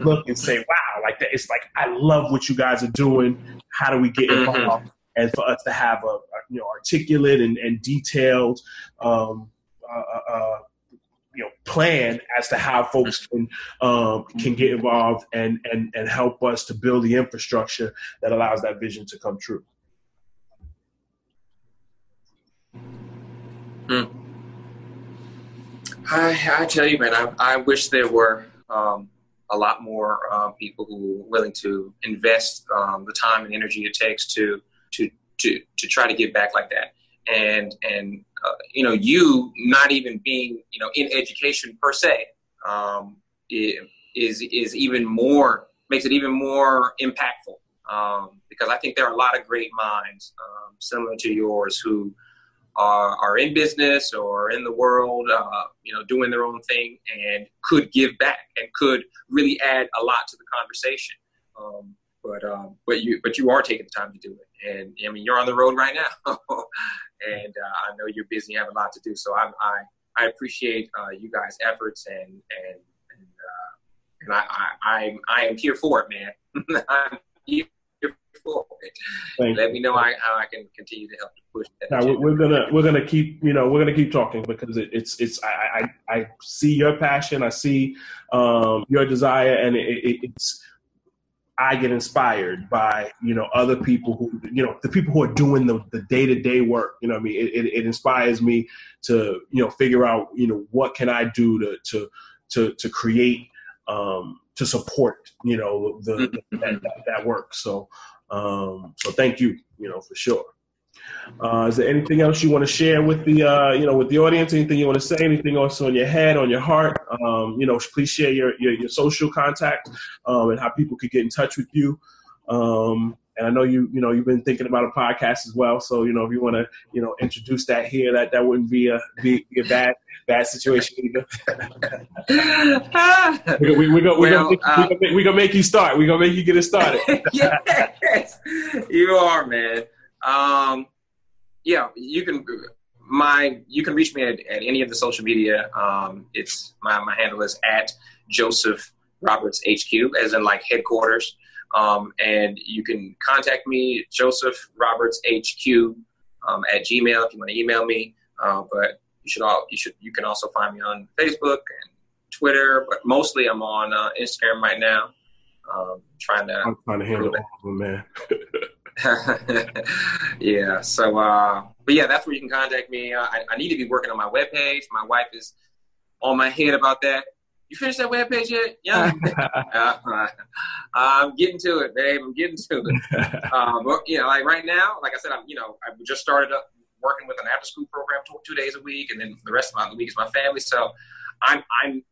look and say, wow, like that. It's like, I love what you guys are doing. How do we get involved? And for us to have a, a you know articulate and, and detailed um, uh, uh, you know plan as to how folks can um, can get involved and, and and help us to build the infrastructure that allows that vision to come true. Hmm. I I tell you, man, I I wish there were um, a lot more uh, people who were willing to invest um, the time and energy it takes to. to, to, to try to give back like that. And, and, uh, you know, you not even being, you know, in education per se, um, is, is even more, makes it even more impactful. Um, because I think there are a lot of great minds, um, similar to yours, who are, are in business or in the world, uh, you know, doing their own thing, and could give back and could really add a lot to the conversation. Um, But um, but you but you are taking the time to do it, and I mean, you're on the road right now, and uh, I know you're busy, you have a lot to do. So I I I appreciate uh, you guys' efforts, and and and, uh, and I, I I'm I am here for it, man. I'm here for it. Thank Let you. me know I, how I can continue to help you push that. Now, we're gonna we're gonna keep you know we're gonna keep talking, because it, it's it's I, I I see your passion, I see um, your desire, and it, it, it's. I get inspired by, you know, other people who, you know, the people who are doing the, the day-to-day work. You know what I mean? It, it, it inspires me to, you know, figure out, you know, what can I do to, to, to, to create, um, to support, you know, the, the that, that, that work. So, um, so thank you, you know, for sure. Uh, is there anything else you want to share with the, uh, you know, with the audience? Anything you want to say? Anything else on your head, on your heart? Um, you know, please share your your, your social contact um, and how people could get in touch with you. Um, and I know you, you know, you've been thinking about a podcast as well. So, you know, if you want to, you know, introduce that here, that that wouldn't be a be, be a bad bad situation either. we we we gonna, we well, gonna, uh, gonna, gonna make you start. We are gonna make you get it started. Yes, you are, man. Um, yeah, you can, my, you can reach me at, at any of the social media. Um, it's my, my handle is at Joseph Roberts H Q, as in like headquarters. Um, and you can contact me, Joseph Roberts H Q, um, at Gmail if you want to email me. Uh, but you should all, you should, you can also find me on Facebook and Twitter, but mostly I'm on uh, Instagram right now. Um, trying to, I'm trying to handle all of them, man. Yeah. So, uh, but yeah, that's where you can contact me. Uh, I, I need to be working on my webpage. My wife is on my head about that. You finished that webpage yet? Yeah. uh, uh, I'm getting to it, babe. I'm getting to it. Uh, but yeah, like right now, like I said, I'm, you know, I just started up working with an after school program two, two days a week. And then the rest of my week is my family. So I'm, I'm,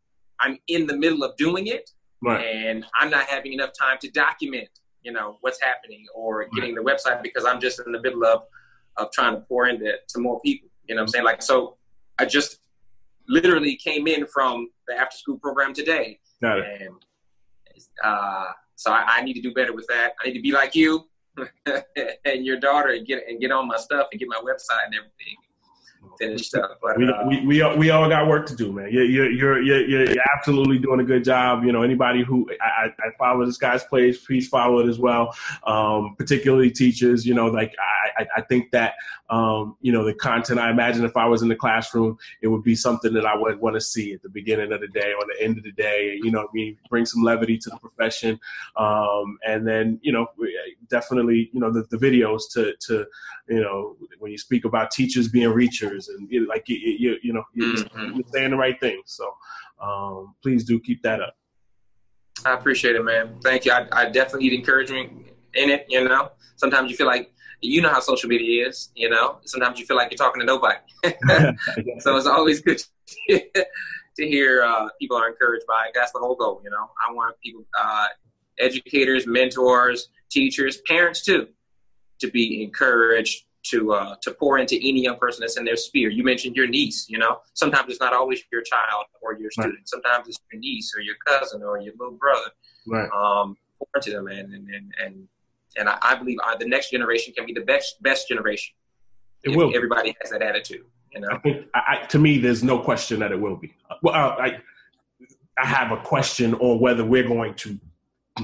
I'm in the middle of doing it, right. And I'm not having enough time to document, you know, what's happening or getting the website, because I'm just in the middle of, of trying to pour into to more people. You know what I'm saying? Like, so I just literally came in from the after school program today. Got it. And, uh, so I, I need to do better with that. I need to be like you and your daughter and get, and get on my stuff and get my website and everything finished up. But, we, uh, we, we, all, we all got work to do, man. You're, you're, you're, you're, you're absolutely doing a good job. You know, anybody who I, I follow this guy's plays, please follow it as well. Um, particularly teachers, you know, like I, I think that, um, you know, the content, I imagine if I was in the classroom, it would be something that I would want to see at the beginning of the day or the end of the day, you know what I mean? Bring some levity to the profession. Um, and then, you know, definitely, you know, the, the videos to, to, you know, when you speak about teachers being reachers, and you know, like you, you, you know, you're, mm-hmm. you're saying the right thing. So um, please do keep that up. I appreciate it, man. Thank you. I, I definitely need encouragement in it. You know, sometimes you feel like, you know how social media is, you know, sometimes you feel like you're talking to nobody. So it's always good to hear uh, people are encouraged by it. That's the whole goal. You know, I want people, uh, educators, mentors, teachers, parents too, to be encouraged to uh, to pour into any young person that's in their sphere. You mentioned your niece, you know. Sometimes it's not always your child or your student. Right. Sometimes it's your niece or your cousin or your little brother. Right. Um, pour into them, and and and, and, and I, I believe I, the next generation can be the best best generation. It will. Everybody has that attitude, you know. I think, I, I, to me, there's no question that it will be. Well, I I have a question on whether we're going to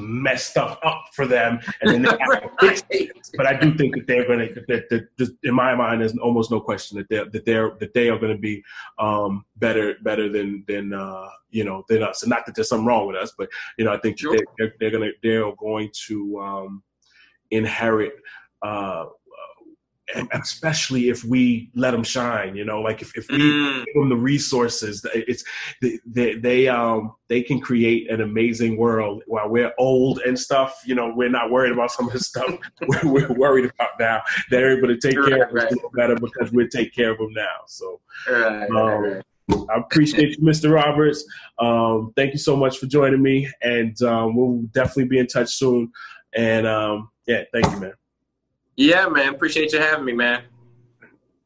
mess stuff up for them, and then they have to fix it. But I do think that they're going to, that, that just in my mind, there's almost no question that they're, that they're, that they are going to be um, better, better than, than uh, you know, than us. And not that there's something wrong with us, but, you know, I think sure. that they're, they're going to, they're going to um, inherit, uh, especially if we let them shine, you know, like if, if we mm. give them the resources, it's they, they, um, they can create an amazing world while we're old and stuff. You know, we're not worried about some of the stuff we're, we're worried about now. They're able to take right, care of right. us better because we take care of them now. So, right, um, right, right. I appreciate you, Mister Roberts. Um, thank you so much for joining me, and, um, we'll definitely be in touch soon. And, um, yeah, thank you, man. Yeah, man. Appreciate you having me, man.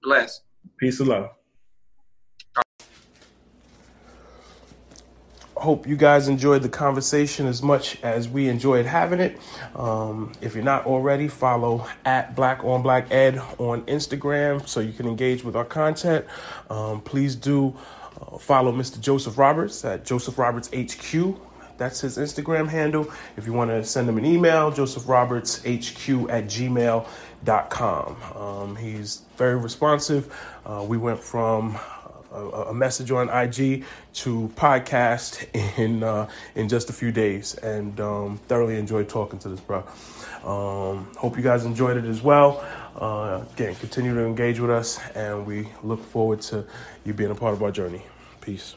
Bless. Peace and love. Hope you guys enjoyed the conversation as much as we enjoyed having it. Um, if you're not already, follow at Black on Black Ed on Instagram so you can engage with our content. Um, please do Uh, follow Mister Joseph Roberts at Joseph Roberts H Q. That's his Instagram handle. If you want to send him an email, joseph roberts h q at gmail dot com. Um, he's very responsive. Uh, we went from a, a message on I G to podcast in uh, in just a few days, and um, thoroughly enjoyed talking to this bro. Um, hope you guys enjoyed it as well. Uh, again, continue to engage with us, and we look forward to you being a part of our journey. Peace.